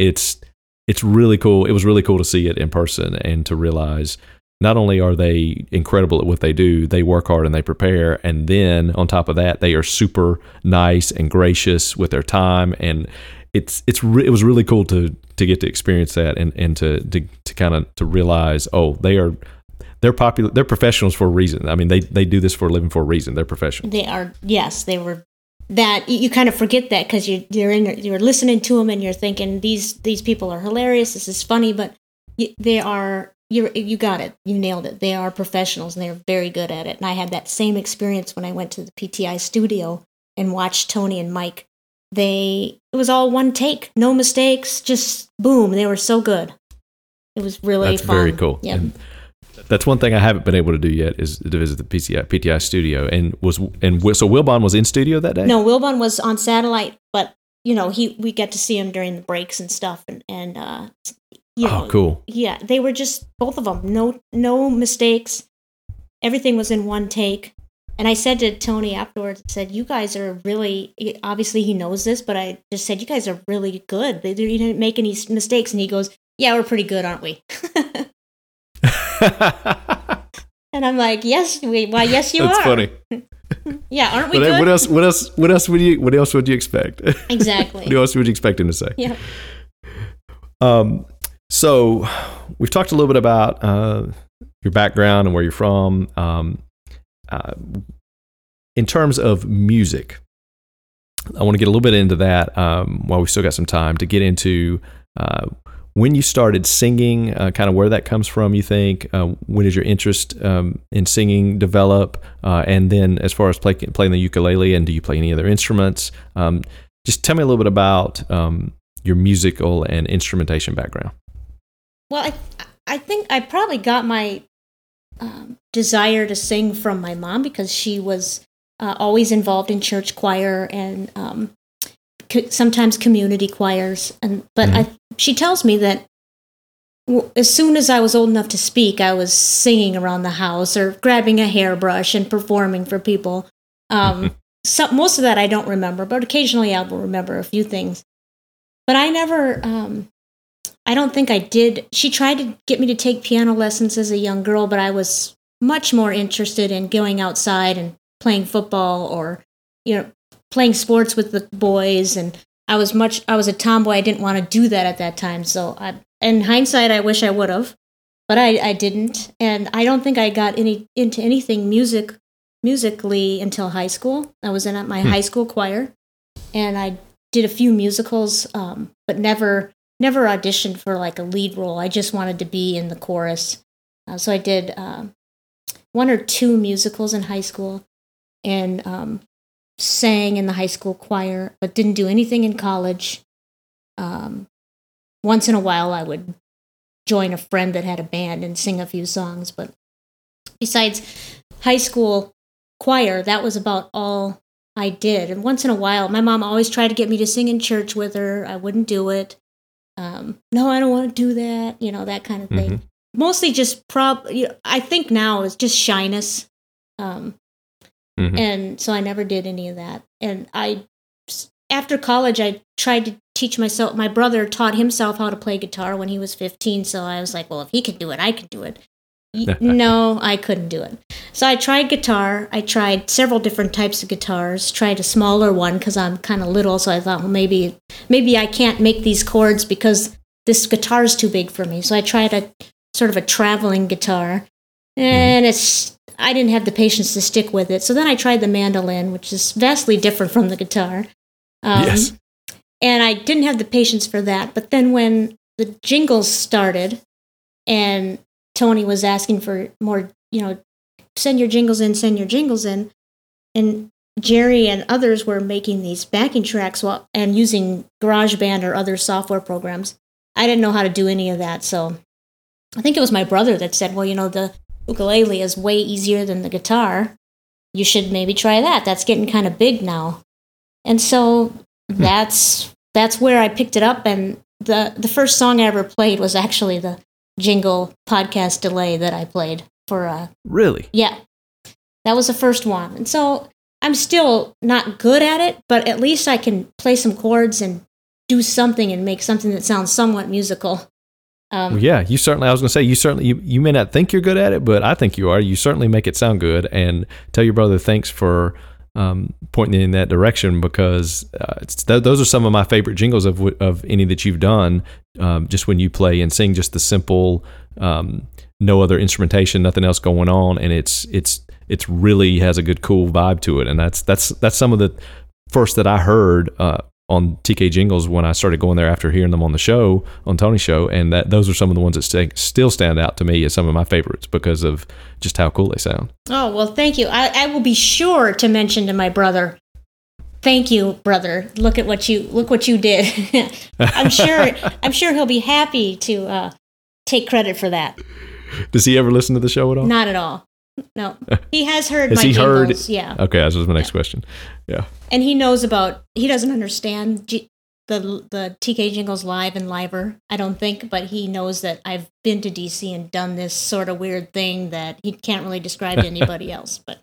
It's really cool. It was really cool to see it in person and to realize not only are they incredible at what they do, they work hard and they prepare. And then on top of that, they are super nice and gracious with their time. And it was really cool to get to experience that and to kind of to realize, oh, they're popular. They're professionals for a reason. I mean, they do this for a living for a reason. They're professionals. They are. Yes, they were. That you kind of forget that because you're listening to them and you're thinking these people are hilarious. This is funny, but you got it. You nailed it. They are professionals and they're very good at it. And I had that same experience when I went to the PTI studio and watched Tony and Mike. It was all one take, no mistakes, just boom. They were so good. It was really fun. That's very cool. Yeah. That's one thing I haven't been able to do yet is to visit the PTI studio. So Wilbon was in studio that day? No, Wilbon was on satellite, but we got to see him during the breaks and stuff. Cool. Yeah, they were just both of them. No mistakes. Everything was in one take. And I said to Tony afterwards, I said, "You guys are really," obviously he knows this, but I just said, "You guys are really good. You didn't make any mistakes." And he goes, "Yeah, we're pretty good, aren't we?" And I'm like, yes, you are. That's funny. Yeah, aren't we good? What else would you expect? Exactly. What else would you expect him to say? Yeah. So we've talked a little bit about your background and where you're from. In terms of music, I want to get a little bit into that while we still got some time to get into when you started singing, kind of where that comes from, you think? When did your interest in singing develop? And then as far as playing the ukulele, and do you play any other instruments? Just tell me a little bit about your musical and instrumentation background. Well, I think I probably got my desire to sing from my mom because she was always involved in church choir and sometimes community choirs. She tells me that as soon as I was old enough to speak, I was singing around the house or grabbing a hairbrush and performing for people. Most of that I don't remember, but occasionally I will remember a few things. But I never, I don't think I did. She tried to get me to take piano lessons as a young girl, but I was much more interested in going outside and playing football or, playing sports with the boys. And I was a tomboy. I didn't want to do that at that time. So in hindsight, I wish I would have, but I didn't. And I don't think I got into anything musically until high school. I was in my high school choir and I did a few musicals, but never auditioned for like a lead role. I just wanted to be in the chorus. So I did one or two musicals in high school and sang in the high school choir, but didn't do anything in college. Once in a while, I would join a friend that had a band and sing a few songs. But besides high school choir, that was about all I did. And once in a while, my mom always tried to get me to sing in church with her. I wouldn't do it. No, I don't want to do that. That kind of thing. Mm-hmm. Mostly just I think now is just shyness. Mm-hmm. And so I never did any of that. And after college, I tried to teach myself. My brother taught himself how to play guitar when he was 15. So I was like, well, if he can do it, I can do it. No, I couldn't do it. So I tried guitar. I tried several different types of guitars, tried a smaller one because I'm kind of little. So I thought, well, maybe I can't make these chords because this guitar is too big for me. So I tried a sort of a traveling guitar and I didn't have the patience to stick with it. So then I tried the mandolin, which is vastly different from the guitar. Yes. And I didn't have the patience for that. But then when the jingles started and Tony was asking for more, send your jingles in. And Jerry and others were making these backing tracks and using GarageBand or other software programs. I didn't know how to do any of that. So I think it was my brother that said, well, the ukulele is way easier than the guitar. You should maybe try that. That's getting kind of big now. And so that's where I picked it up. And the first song I ever played was actually the jingle podcast delay that I played for really? Yeah. That was the first one. And so I'm still not good at it, but at least I can play some chords and do something and make something that sounds somewhat musical. You certainly, I was going to say, you may not think you're good at it, but I think you are. You certainly make it sound good, and tell your brother thanks for pointing in that direction, because those are some of my favorite jingles of any that you've done. Just when you play and sing, just the simple, no other instrumentation, nothing else going on. And it's really has a good, cool vibe to it. And that's some of the first that I heard, on TK jingles when I started going there after hearing them on the show, on Tony's show, and those are some of the ones that still stand out to me as some of my favorites because of just how cool they sound. Oh, well, thank you. I will be sure to mention to my brother, thank you, brother. Look what you did. I'm sure he'll be happy to take credit for that. Does he ever listen to the show at all? Not at all. No, he has heard my jingles. Yeah. Okay, that was my next question. Yeah. And he knows about. He doesn't understand the TK jingles live and liver, I don't think, but he knows that I've been to DC and done this sort of weird thing that he can't really describe to anybody else. But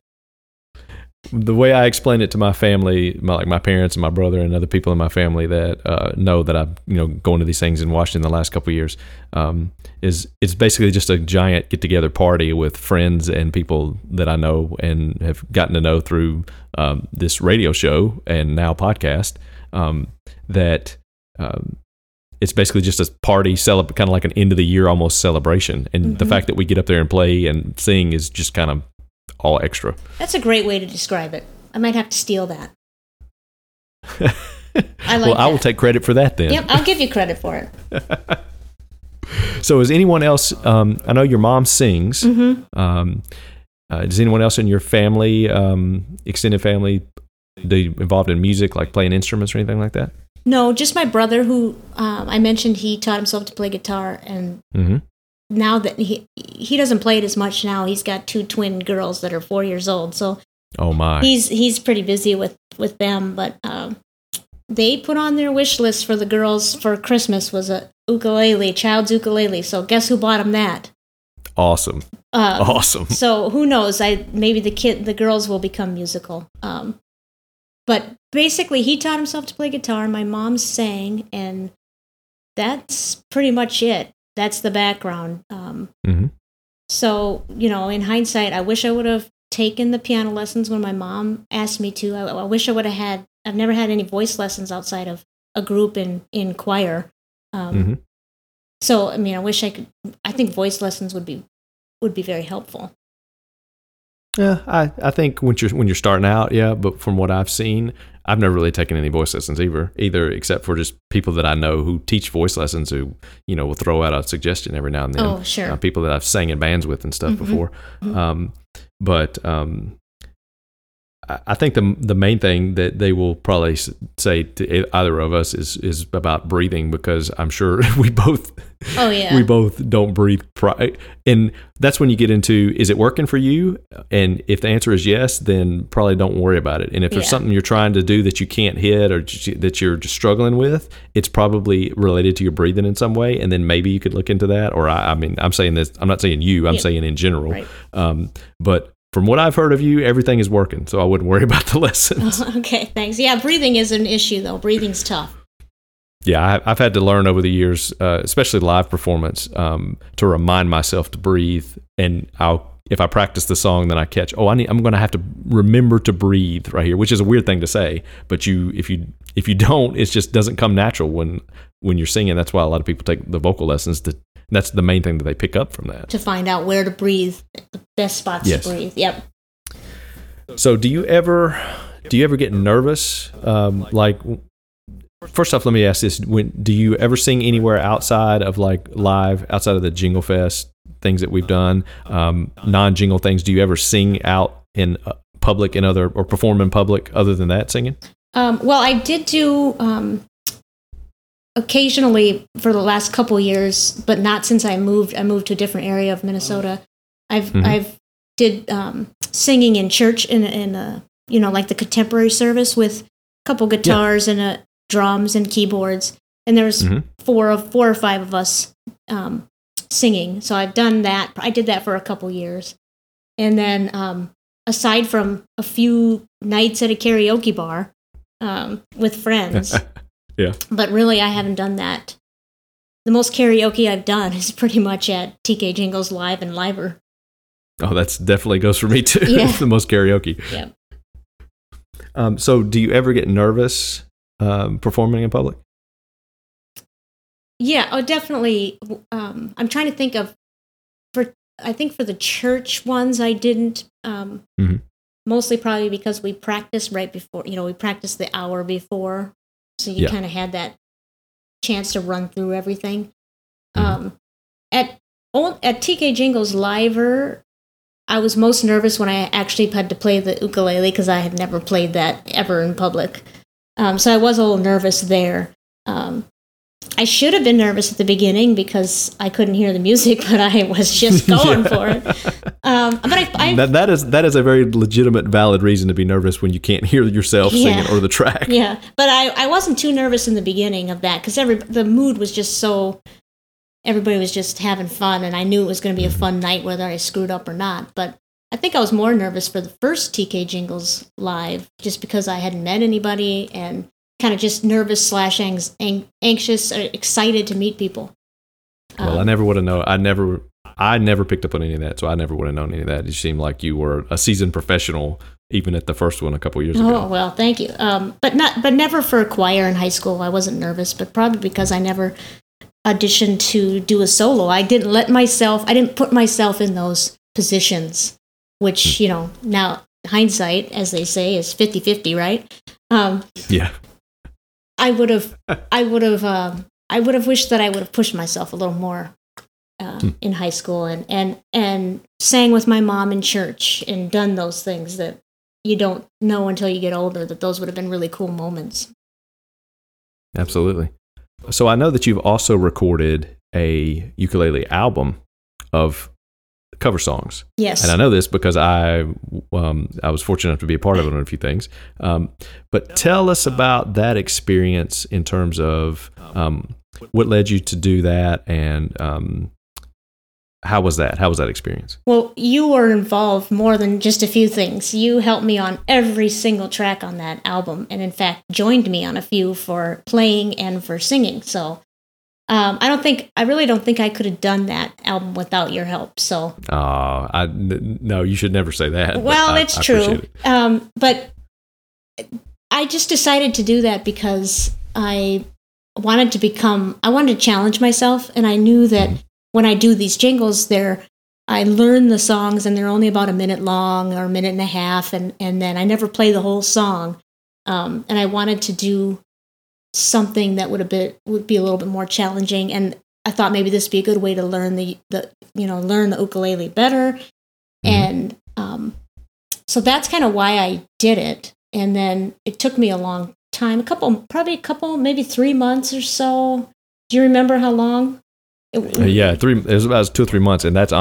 the way I explained it to my family, my parents and my brother and other people in my family that know that I'm going to these things in Washington the last couple of years, is it's basically just a giant get-together party with friends and people that I know and have gotten to know through this radio show and now podcast, it's basically just a party, kind of like an end-of-the-year almost celebration. And the fact that we get up there and play and sing is just kind of all extra. That's a great way to describe it. I might have to steal that. I will take credit for that then. Yep, I'll give you credit for it. So is anyone else, I know your mom sings, does anyone else in your family, extended family, involved in music, like playing instruments or anything like that? No, just my brother who I mentioned he taught himself to play guitar, and now that he doesn't play it as much now. He's got two twin girls that are 4 years old, so he's pretty busy with them. But they put on their wish list for the girls for Christmas was a ukulele, child's ukulele. So guess who bought them that? Awesome, awesome. So who knows? Maybe the girls will become musical. But basically, he taught himself to play guitar. My mom sang, and that's pretty much it. That's the background. So, in hindsight, I wish I would have taken the piano lessons when my mom asked me to. I wish I would have had. I've never had any voice lessons outside of a group in choir. So, I wish I could. I think voice lessons would be very helpful. Yeah, I think when you're starting out, yeah. But from what I've seen, I've never really taken any voice lessons either, except for just people that I know who teach voice lessons who will throw out a suggestion every now and then. Oh, sure. People that I've sang in bands with and stuff before. I think the main thing that they will probably say to either of us is about breathing, because I'm sure we both don't breathe. And that's when you get into, is it working for you? And if the answer is yes, then probably don't worry about it. And if there's something you're trying to do that you can't hit or that you're just struggling with, it's probably related to your breathing in some way. And then maybe you could look into that. Or I'm saying this, I'm not saying you, I'm saying in general. Right. But from what I've heard of you, everything is working, so I wouldn't worry about the lessons. Okay, thanks. Yeah, breathing is an issue, though. Breathing's tough. Yeah, I've had to learn over the years, especially live performance, to remind myself to breathe. And if I practice the song, then I catch, I'm going to have to remember to breathe right here, which is a weird thing to say. But if you don't, it just doesn't come natural when you're singing. That's why a lot of people take the vocal lessons to. That's the main thing that they pick up from that. To find out where to breathe, the best spots to breathe. Yep. So do you ever get nervous? First off, let me ask this. Do you ever sing anywhere outside of outside of the Jingle Fest things that we've done, non-jingle things? Do you ever sing out in public or perform in public other than that singing? Well, I did do... occasionally for the last couple years, but not since I moved to a different area of Minnesota. I've did singing in church in the contemporary service with a couple guitars and drums and keyboards, and there was four or five of us singing. So I've done that. I did that for a couple years, and then aside from a few nights at a karaoke bar with friends. Yeah. But really, I haven't done that The most karaoke I've done is pretty much at TK Jingles Live and Liver. Oh, that's definitely goes for me too. Yeah. The most karaoke. Yeah. So do you ever get nervous performing in public? Yeah, oh, definitely. I'm trying to think of, for the church ones, I didn't. Mm-hmm. Mostly probably because we practiced right before, we practiced the hour before. So you kind of had that chance to run through everything. Mm-hmm. At TK Jingles Liver, I was most nervous when I actually had to play the ukulele because I had never played that ever in public. So I was a little nervous there. I should have been nervous at the beginning because I couldn't hear the music, but I was just going for it. But that is a very legitimate, valid reason to be nervous when you can't hear yourself singing or the track. Yeah, but I wasn't too nervous in the beginning of that because the mood was just so. Everybody was just having fun, and I knew it was going to be a fun night, whether I screwed up or not. But I think I was more nervous for the first TK Jingles Live, just because I hadn't met anybody and kind of just nervous / anxious, or excited to meet people. Well, I never would have known. I never picked up on any of that, so I never would have known any of that. You seemed like you were a seasoned professional, even at the first one a couple years ago. Oh well, thank you. But never for a choir in high school. I wasn't nervous, but probably because I never auditioned to do a solo. I didn't put myself in those positions, which, now hindsight, as they say, is 50-50, right? Yeah. I would have wished that I would have pushed myself a little more in high school and sang with my mom in church and done those things that you don't know until you get older, that those would have been really cool moments. Absolutely. So I know that you've also recorded a ukulele album of cover songs. Yes. And I know this because I was fortunate enough to be a part of it on a few things. But tell us about that experience in terms of what led you to do that and how was that? How was that experience? Well, you were involved more than just a few things. You helped me on every single track on that album, and in fact, joined me on a few for playing and for singing. So, I really don't think I could have done that album without your help. So, no, you should never say that. Well, it's true. It. But I just decided to do that because I wanted to challenge myself, and I knew that. Mm-hmm. When I do these jingles, I learn the songs, and they're only about a minute long or a minute and a half, and then I never play the whole song. And I wanted to do something that would be a little bit more challenging, and I thought maybe this would be a good way to learn the ukulele better, and so that's kind of why I did it. And then it took me a long time, maybe 3 months or so. Do you remember how long? It was about 2 or 3 months, and that's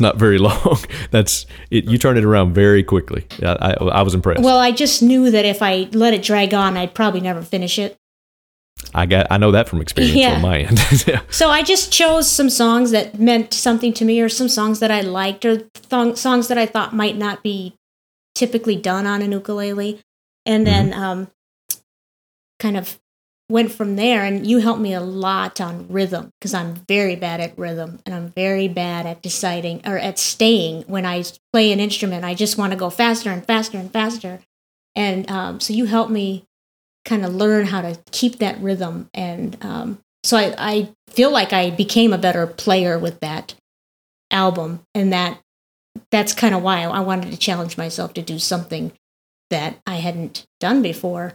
not very long. You turned it around very quickly. I was impressed. Well, I just knew that if I let it drag on, I'd probably never finish it. I know that from experience on my end. So I just chose some songs that meant something to me, or some songs that I liked, or songs that I thought might not be typically done on an ukulele, and then kind of went from there, and you helped me a lot on rhythm because I'm very bad at rhythm, and I'm very bad at deciding or at staying when I play an instrument. I just want to go faster and faster and faster, and so you helped me kind of learn how to keep that rhythm, and so I feel like I became a better player with that album, and that's kind of why I wanted to challenge myself to do something that I hadn't done before,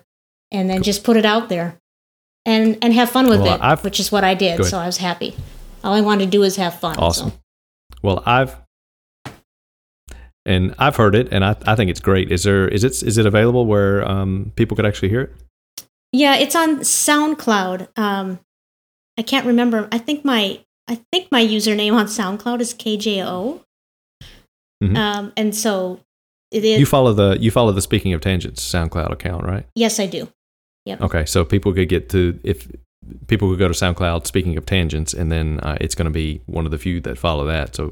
and then just put it out there. And have fun with it, which is what I did. So I was happy. All I wanted to do is have fun. Awesome. So. Well, I've heard it, and I think it's great. Is it available where people could actually hear it? Yeah, it's on SoundCloud. I can't remember. I think my username on SoundCloud is KJO. Mm-hmm. And so it is. You follow the Speaking of Tangents SoundCloud account, right? Yes, I do. Yep. Okay, so people could go to SoundCloud, Speaking of Tangents, and then it's going to be one of the few that follow that. So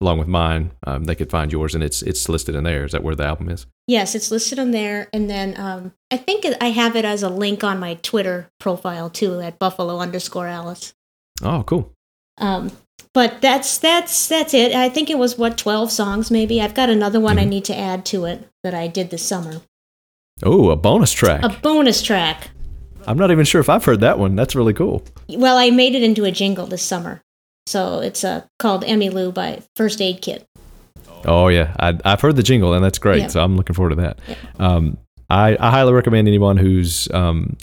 along with mine, they could find yours, and it's listed in there. Is that where the album is? Yes, it's listed on there, and then I think I have it as a link on my Twitter profile too, at Buffalo _Alice. Oh, cool. But that's it. I think it was, 12 songs maybe. I've got another one I need to add to it that I did this summer. Oh, a bonus track. A bonus track. I'm not even sure if I've heard that one. That's really cool. Well, I made it into a jingle this summer. So it's called Emmy Lou by First Aid Kit. Oh, yeah. I've heard the jingle, and that's great. Yeah. So I'm looking forward to that. Yeah. I highly recommend anyone who's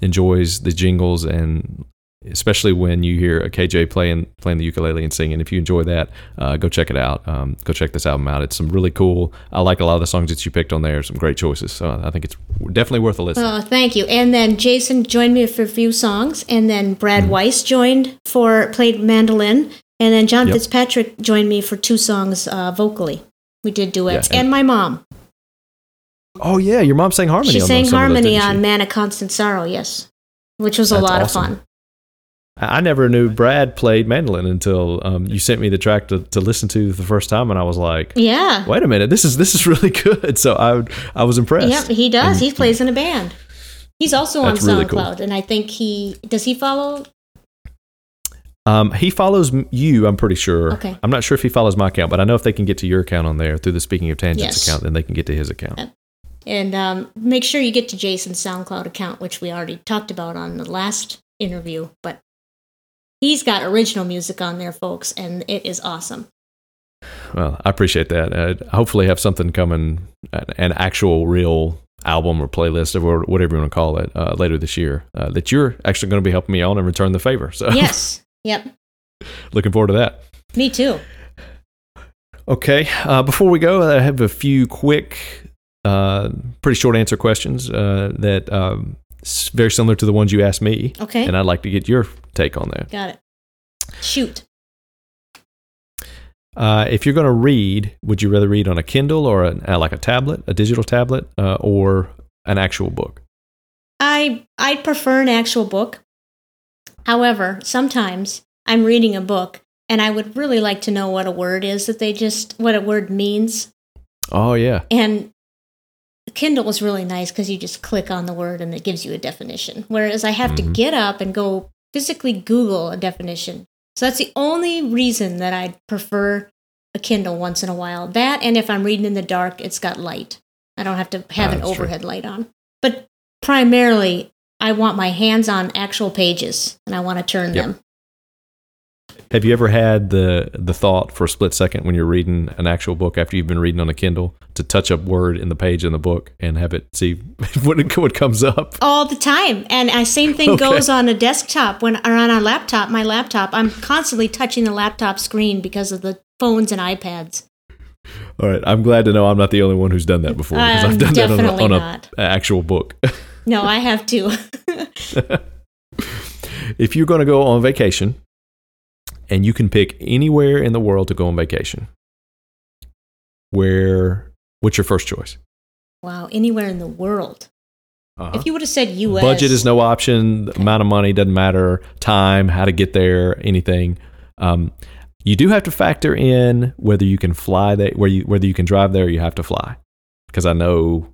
enjoys the jingles, and especially when you hear a KJ playing the ukulele and singing. If you enjoy that, go check it out. Go check this album out. It's some really cool. I like a lot of the songs that you picked on there. Some great choices. So I think it's definitely worth a listen. Oh, thank you. And then Jason joined me for a few songs, and then Brad Weiss played mandolin, and then John Fitzpatrick joined me for two songs vocally. We did duets, and my mom. Oh yeah, your mom sang harmony. She sang harmony on "Man of Constant Sorrow," yes, which was a lot of fun. I never knew Brad played mandolin until you sent me the track to listen to the first time, and I was like, "Yeah, wait a minute, this is really good." So I was impressed. Yep, he does. And he plays in a band. He's also on SoundCloud, really cool. And I think he follow. He follows you, I'm pretty sure. Okay. I'm not sure if he follows my account, but I know if they can get to your account on there through the Speaking of Tangents account, then they can get to his account. And make sure you get to Jason's SoundCloud account, which we already talked about on the last interview, but he's got original music on there, folks, and it is awesome. Well, I appreciate that. I hopefully have something coming, an actual real album or playlist or whatever you want to call it, later this year that you're actually going to be helping me on and return the favor. So. Yes. Yep. Looking forward to that. Me too. Okay. Before we go, I have a few quick... pretty short answer questions that very similar to the ones you asked me. Okay. And I'd like to get your take on that. Got it. Shoot. If you're going to read, would you rather read on a Kindle or like a tablet, a digital tablet, or an actual book? I prefer an actual book. However, sometimes I'm reading a book and I would really like to know what a word is what a word means. Oh, yeah. And Kindle is really nice because you just click on the word and it gives you a definition, whereas I have to get up and go physically Google a definition. So that's the only reason that I prefer a Kindle once in a while. That, and if I'm reading in the dark, it's got light. I don't have to have an overhead light on. But primarily, I want my hands on actual pages, and I want to turn them. Have you ever had the thought for a split second when you're reading an actual book after you've been reading on a Kindle to touch a word in the page in the book and have it see what comes up? All the time. And the same thing goes on a desktop or on a laptop, my laptop. I'm constantly touching the laptop screen because of the phones and iPads. All right. I'm glad to know I'm not the only one who's done that before. Because I've done that on an actual book. No, I have too. If you're going to go on vacation... and you can pick anywhere in the world to go on vacation. What's your first choice? Wow, anywhere in the world. If you would have said U.S. Budget is no option. Okay. Amount of money doesn't matter. Time, how to get there, anything. You do have to factor in whether you can fly there, whether you can drive there. Or you have to fly because I know.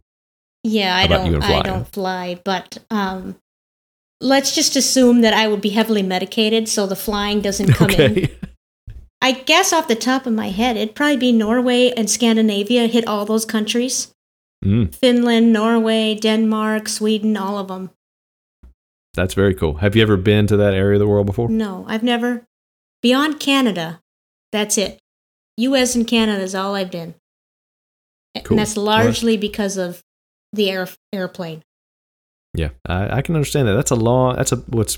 Yeah, I don't fly, but. Let's just assume that I would be heavily medicated, so the flying doesn't come in. I guess off the top of my head, it'd probably be Norway and Scandinavia, hit all those countries. Finland, Norway, Denmark, Sweden, all of them. That's very cool. Have you ever been to that area of the world before? No, I've never. Beyond Canada, that's it. U.S. and Canada is all I've been. Cool. And that's largely because of the airplane. Yeah, I can understand that. That's what's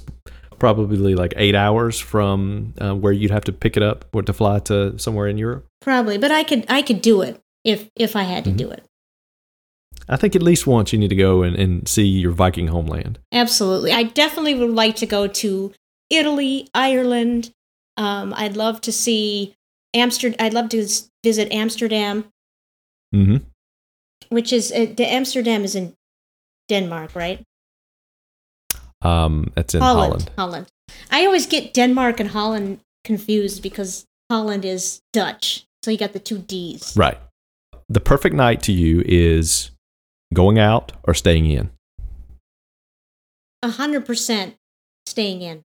probably like 8 hours from where you'd have to pick it up or to fly to somewhere in Europe. Probably, but I could do it if I had to do it. I think at least once you need to go and see your Viking homeland. Absolutely. I definitely would like to go to Italy, Ireland. I'd love to see Amsterdam. I'd love to visit Amsterdam, which is Amsterdam is in Denmark, right? That's in Holland. Holland. I always get Denmark and Holland confused because Holland is Dutch, so you got the two D's. Right. The perfect night to you is going out or staying in? 100% staying in.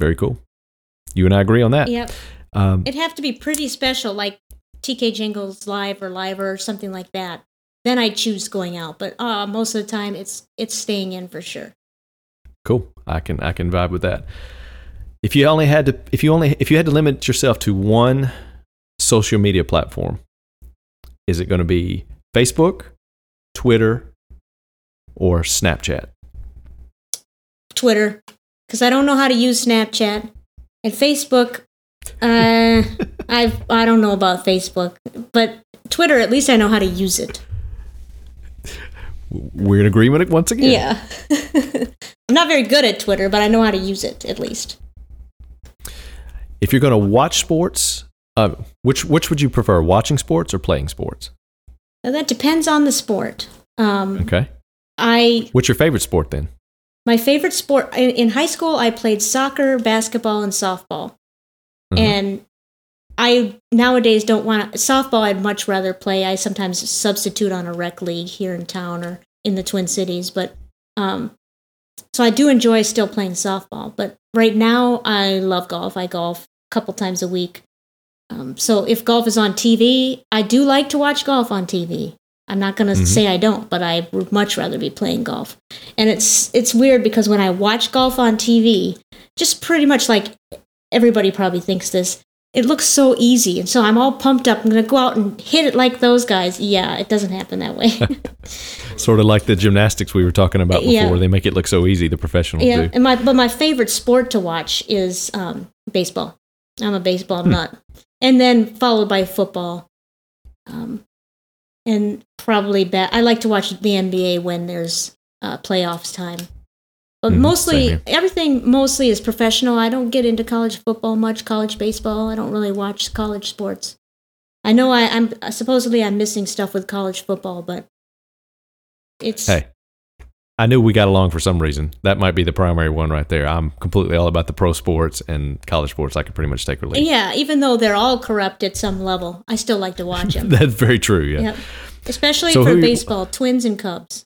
Very cool. You and I agree on that. Yep. It'd have to be pretty special, like TK Jingles Live or Liver or something like that. Then I choose going out, but most of the time it's staying in for sure. Cool. I can vibe with that. If you had to limit yourself to one social media platform, is it going to be Facebook, Twitter, or Snapchat? Twitter, because I don't know how to use Snapchat. And Facebook, I don't know about Facebook, but Twitter, at least I know how to use it. We're in agreement once again. Yeah. I'm not very good at Twitter, but I know how to use it, at least. If you're going to watch sports, which would you prefer, watching sports or playing sports? Now, that depends on the sport. Okay. What's your favorite sport then? My favorite sport, in high school, I played soccer, basketball, and softball. Mm-hmm. And I nowadays don't want to, softball I'd much rather play. I sometimes substitute on a rec league here in town or in the Twin Cities. But so I do enjoy still playing softball. But right now, I love golf. I golf a couple times a week. So if golf is on TV, I do like to watch golf on TV. I'm not going to say I don't, but I would much rather be playing golf. And it's weird because when I watch golf on TV, just pretty much like everybody probably thinks this, it looks so easy. And so I'm all pumped up. I'm going to go out and hit it like those guys. Yeah, it doesn't happen that way. Sort of like the gymnastics we were talking about before. Yeah. They make it look so easy, the professionals do. And my favorite sport to watch is baseball. I'm a baseball nut. And then followed by football. And probably I like to watch the NBA when there's playoffs time. But everything mostly is professional. I don't get into college football much, college baseball. I don't really watch college sports. I know I'm supposedly I'm missing stuff with college football, but it's... Hey, I knew we got along for some reason. That might be the primary one right there. I'm completely all about the pro sports, and college sports I can pretty much take or leave. Yeah, even though they're all corrupt at some level, I still like to watch them. That's very true, yeah. Yep. Especially for baseball, Twins and Cubs.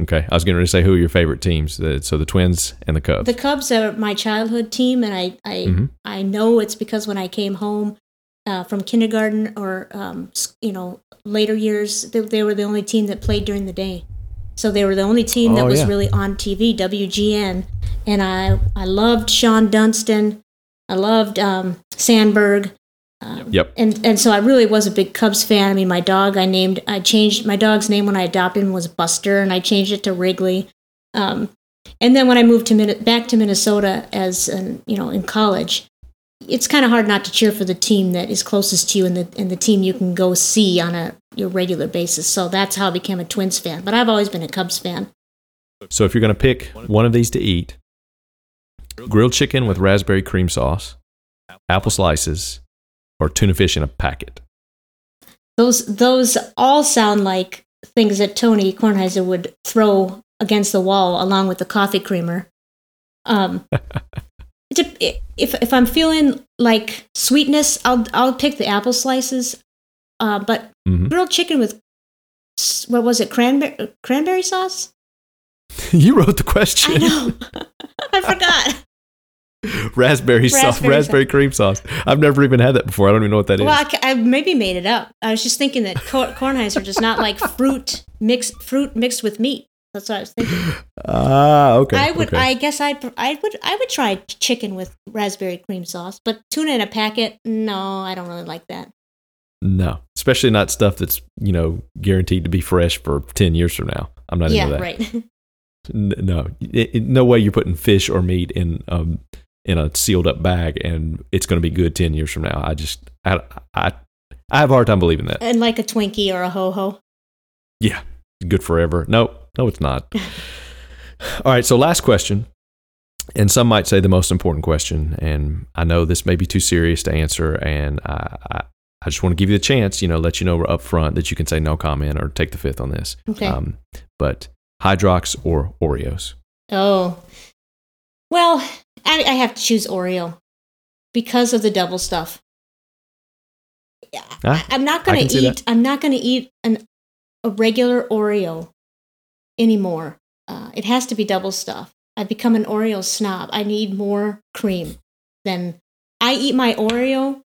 Okay, I was getting ready to say who are your favorite teams. So the Twins and the Cubs. The Cubs are my childhood team, and I know it's because when I came home from kindergarten or later years, they were the only team that played during the day. So they were the only team that was really on TV, WGN, and I loved Sean Dunstan, I loved Sandberg. Yep. And so I really was a big Cubs fan. I mean, my dog, I changed my dog's name when I adopted him was Buster, and I changed it to Wrigley. And then when I moved back to Minnesota in college, it's kind of hard not to cheer for the team that is closest to you and the team you can go see on your regular basis. So that's how I became a Twins fan. But I've always been a Cubs fan. So if you're going to pick one of these to eat, grilled chicken with raspberry cream sauce, apple slices, or tuna fish in a packet. Those all sound like things that Tony Kornheiser would throw against the wall along with the coffee creamer. If I'm feeling like sweetness, I'll pick the apple slices. But grilled chicken with what was it? Cranberry sauce? You wrote the question. I know. I forgot. Raspberry cream sauce. I've never even had that before. I don't even know what that is. Well, I maybe made it up. I was just thinking that Kornheiser does not like fruit mixed with meat. That's what I was thinking. Okay. I guess I would try chicken with raspberry cream sauce, but tuna in a packet, no, I don't really like that. No, especially not stuff that's guaranteed to be fresh for 10 years from now. I'm not into that. Yeah, right. No, no way you're putting fish or meat in a sealed up bag and it's going to be good 10 years from now. I have a hard time believing that. And like a Twinkie or a Ho-Ho. Yeah. Good forever. No, it's not. All right. So last question, and some might say the most important question. And I know this may be too serious to answer. And I just want to give you the chance, let you know we're upfront that you can say no comment or take the fifth on this. Okay. But Hydrox or Oreos? Oh, well, I have to choose Oreo because of the double stuff. I'm not going to eat a regular Oreo anymore. It has to be double stuff. I've become an Oreo snob. I need more cream than I eat my Oreo.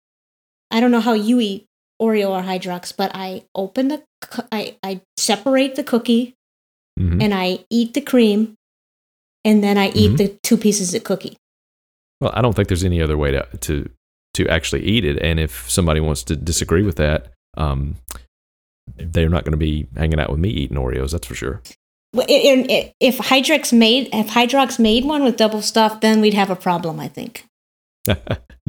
I don't know how you eat Oreo or Hydrox, but I open the, I separate the cookie and I eat the cream and then I eat the two pieces of cookie. Well, I don't think there's any other way to actually eat it. And if somebody wants to disagree with that, they're not going to be hanging out with me eating Oreos. That's for sure. If Hydrox made one with double stuff, then we'd have a problem, I think. Then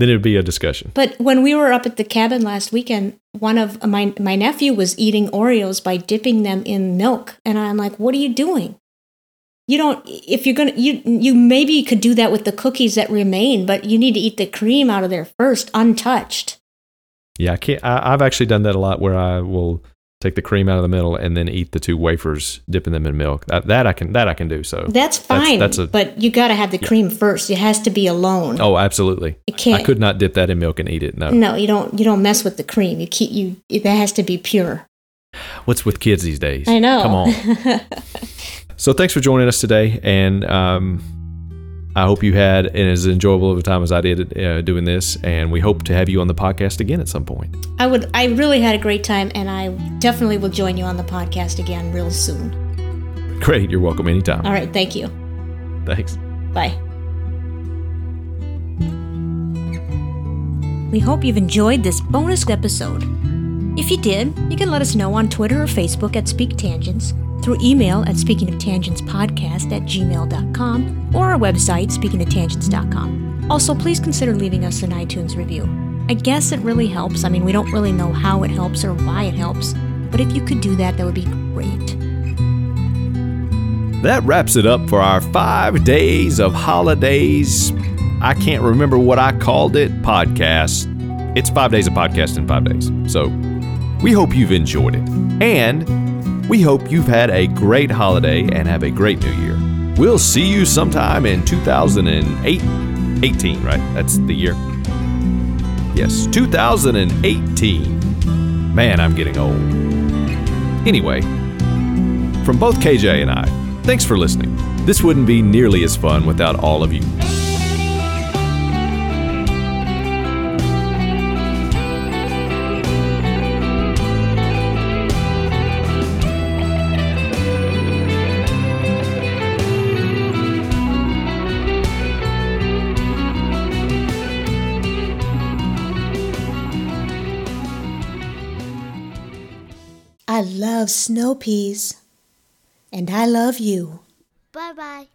it'd be a discussion. But when we were up at the cabin last weekend, one of my nephew was eating Oreos by dipping them in milk, and I'm like, "What are you doing? You don't. If you're gonna, you maybe could do that with the cookies that remain, but you need to eat the cream out of there first, untouched." Yeah, I can't. I've actually done that a lot, where I will take the cream out of the middle and then eat the two wafers, dipping them in milk. That I can do. So that's fine. But you got to have the cream first. It has to be alone. Oh, absolutely. It can't. I could not dip that in milk and eat it. No, you don't mess with the cream. That has to be pure. What's with kids these days? I know. Come on. So thanks for joining us today, and I hope you had as enjoyable of a time as I did doing this, and we hope to have you on the podcast again at some point. I really had a great time, and I definitely will join you on the podcast again real soon. Great. You're welcome anytime. All right. Thank you. Thanks. Bye. We hope you've enjoyed this bonus episode. If you did, you can let us know on Twitter or Facebook at Speak Tangents, through email at speakingoftangentspodcast@gmail.com, or our website, speakingoftangents.com. Also, please consider leaving us an iTunes review. I guess it really helps. I mean, we don't really know how it helps or why it helps, but if you could do that, that would be great. That wraps it up for our 5 days of holidays. I can't remember what I called it. Podcast. It's 5 days of podcast in 5 days. So we hope you've enjoyed it. And we hope you've had a great holiday and have a great new year. We'll see you sometime in 2018, right? That's the year. Yes, 2018. Man, I'm getting old. Anyway, from both KJ and I, thanks for listening. This wouldn't be nearly as fun without all of you. I love snow peas, and I love you. Bye-bye.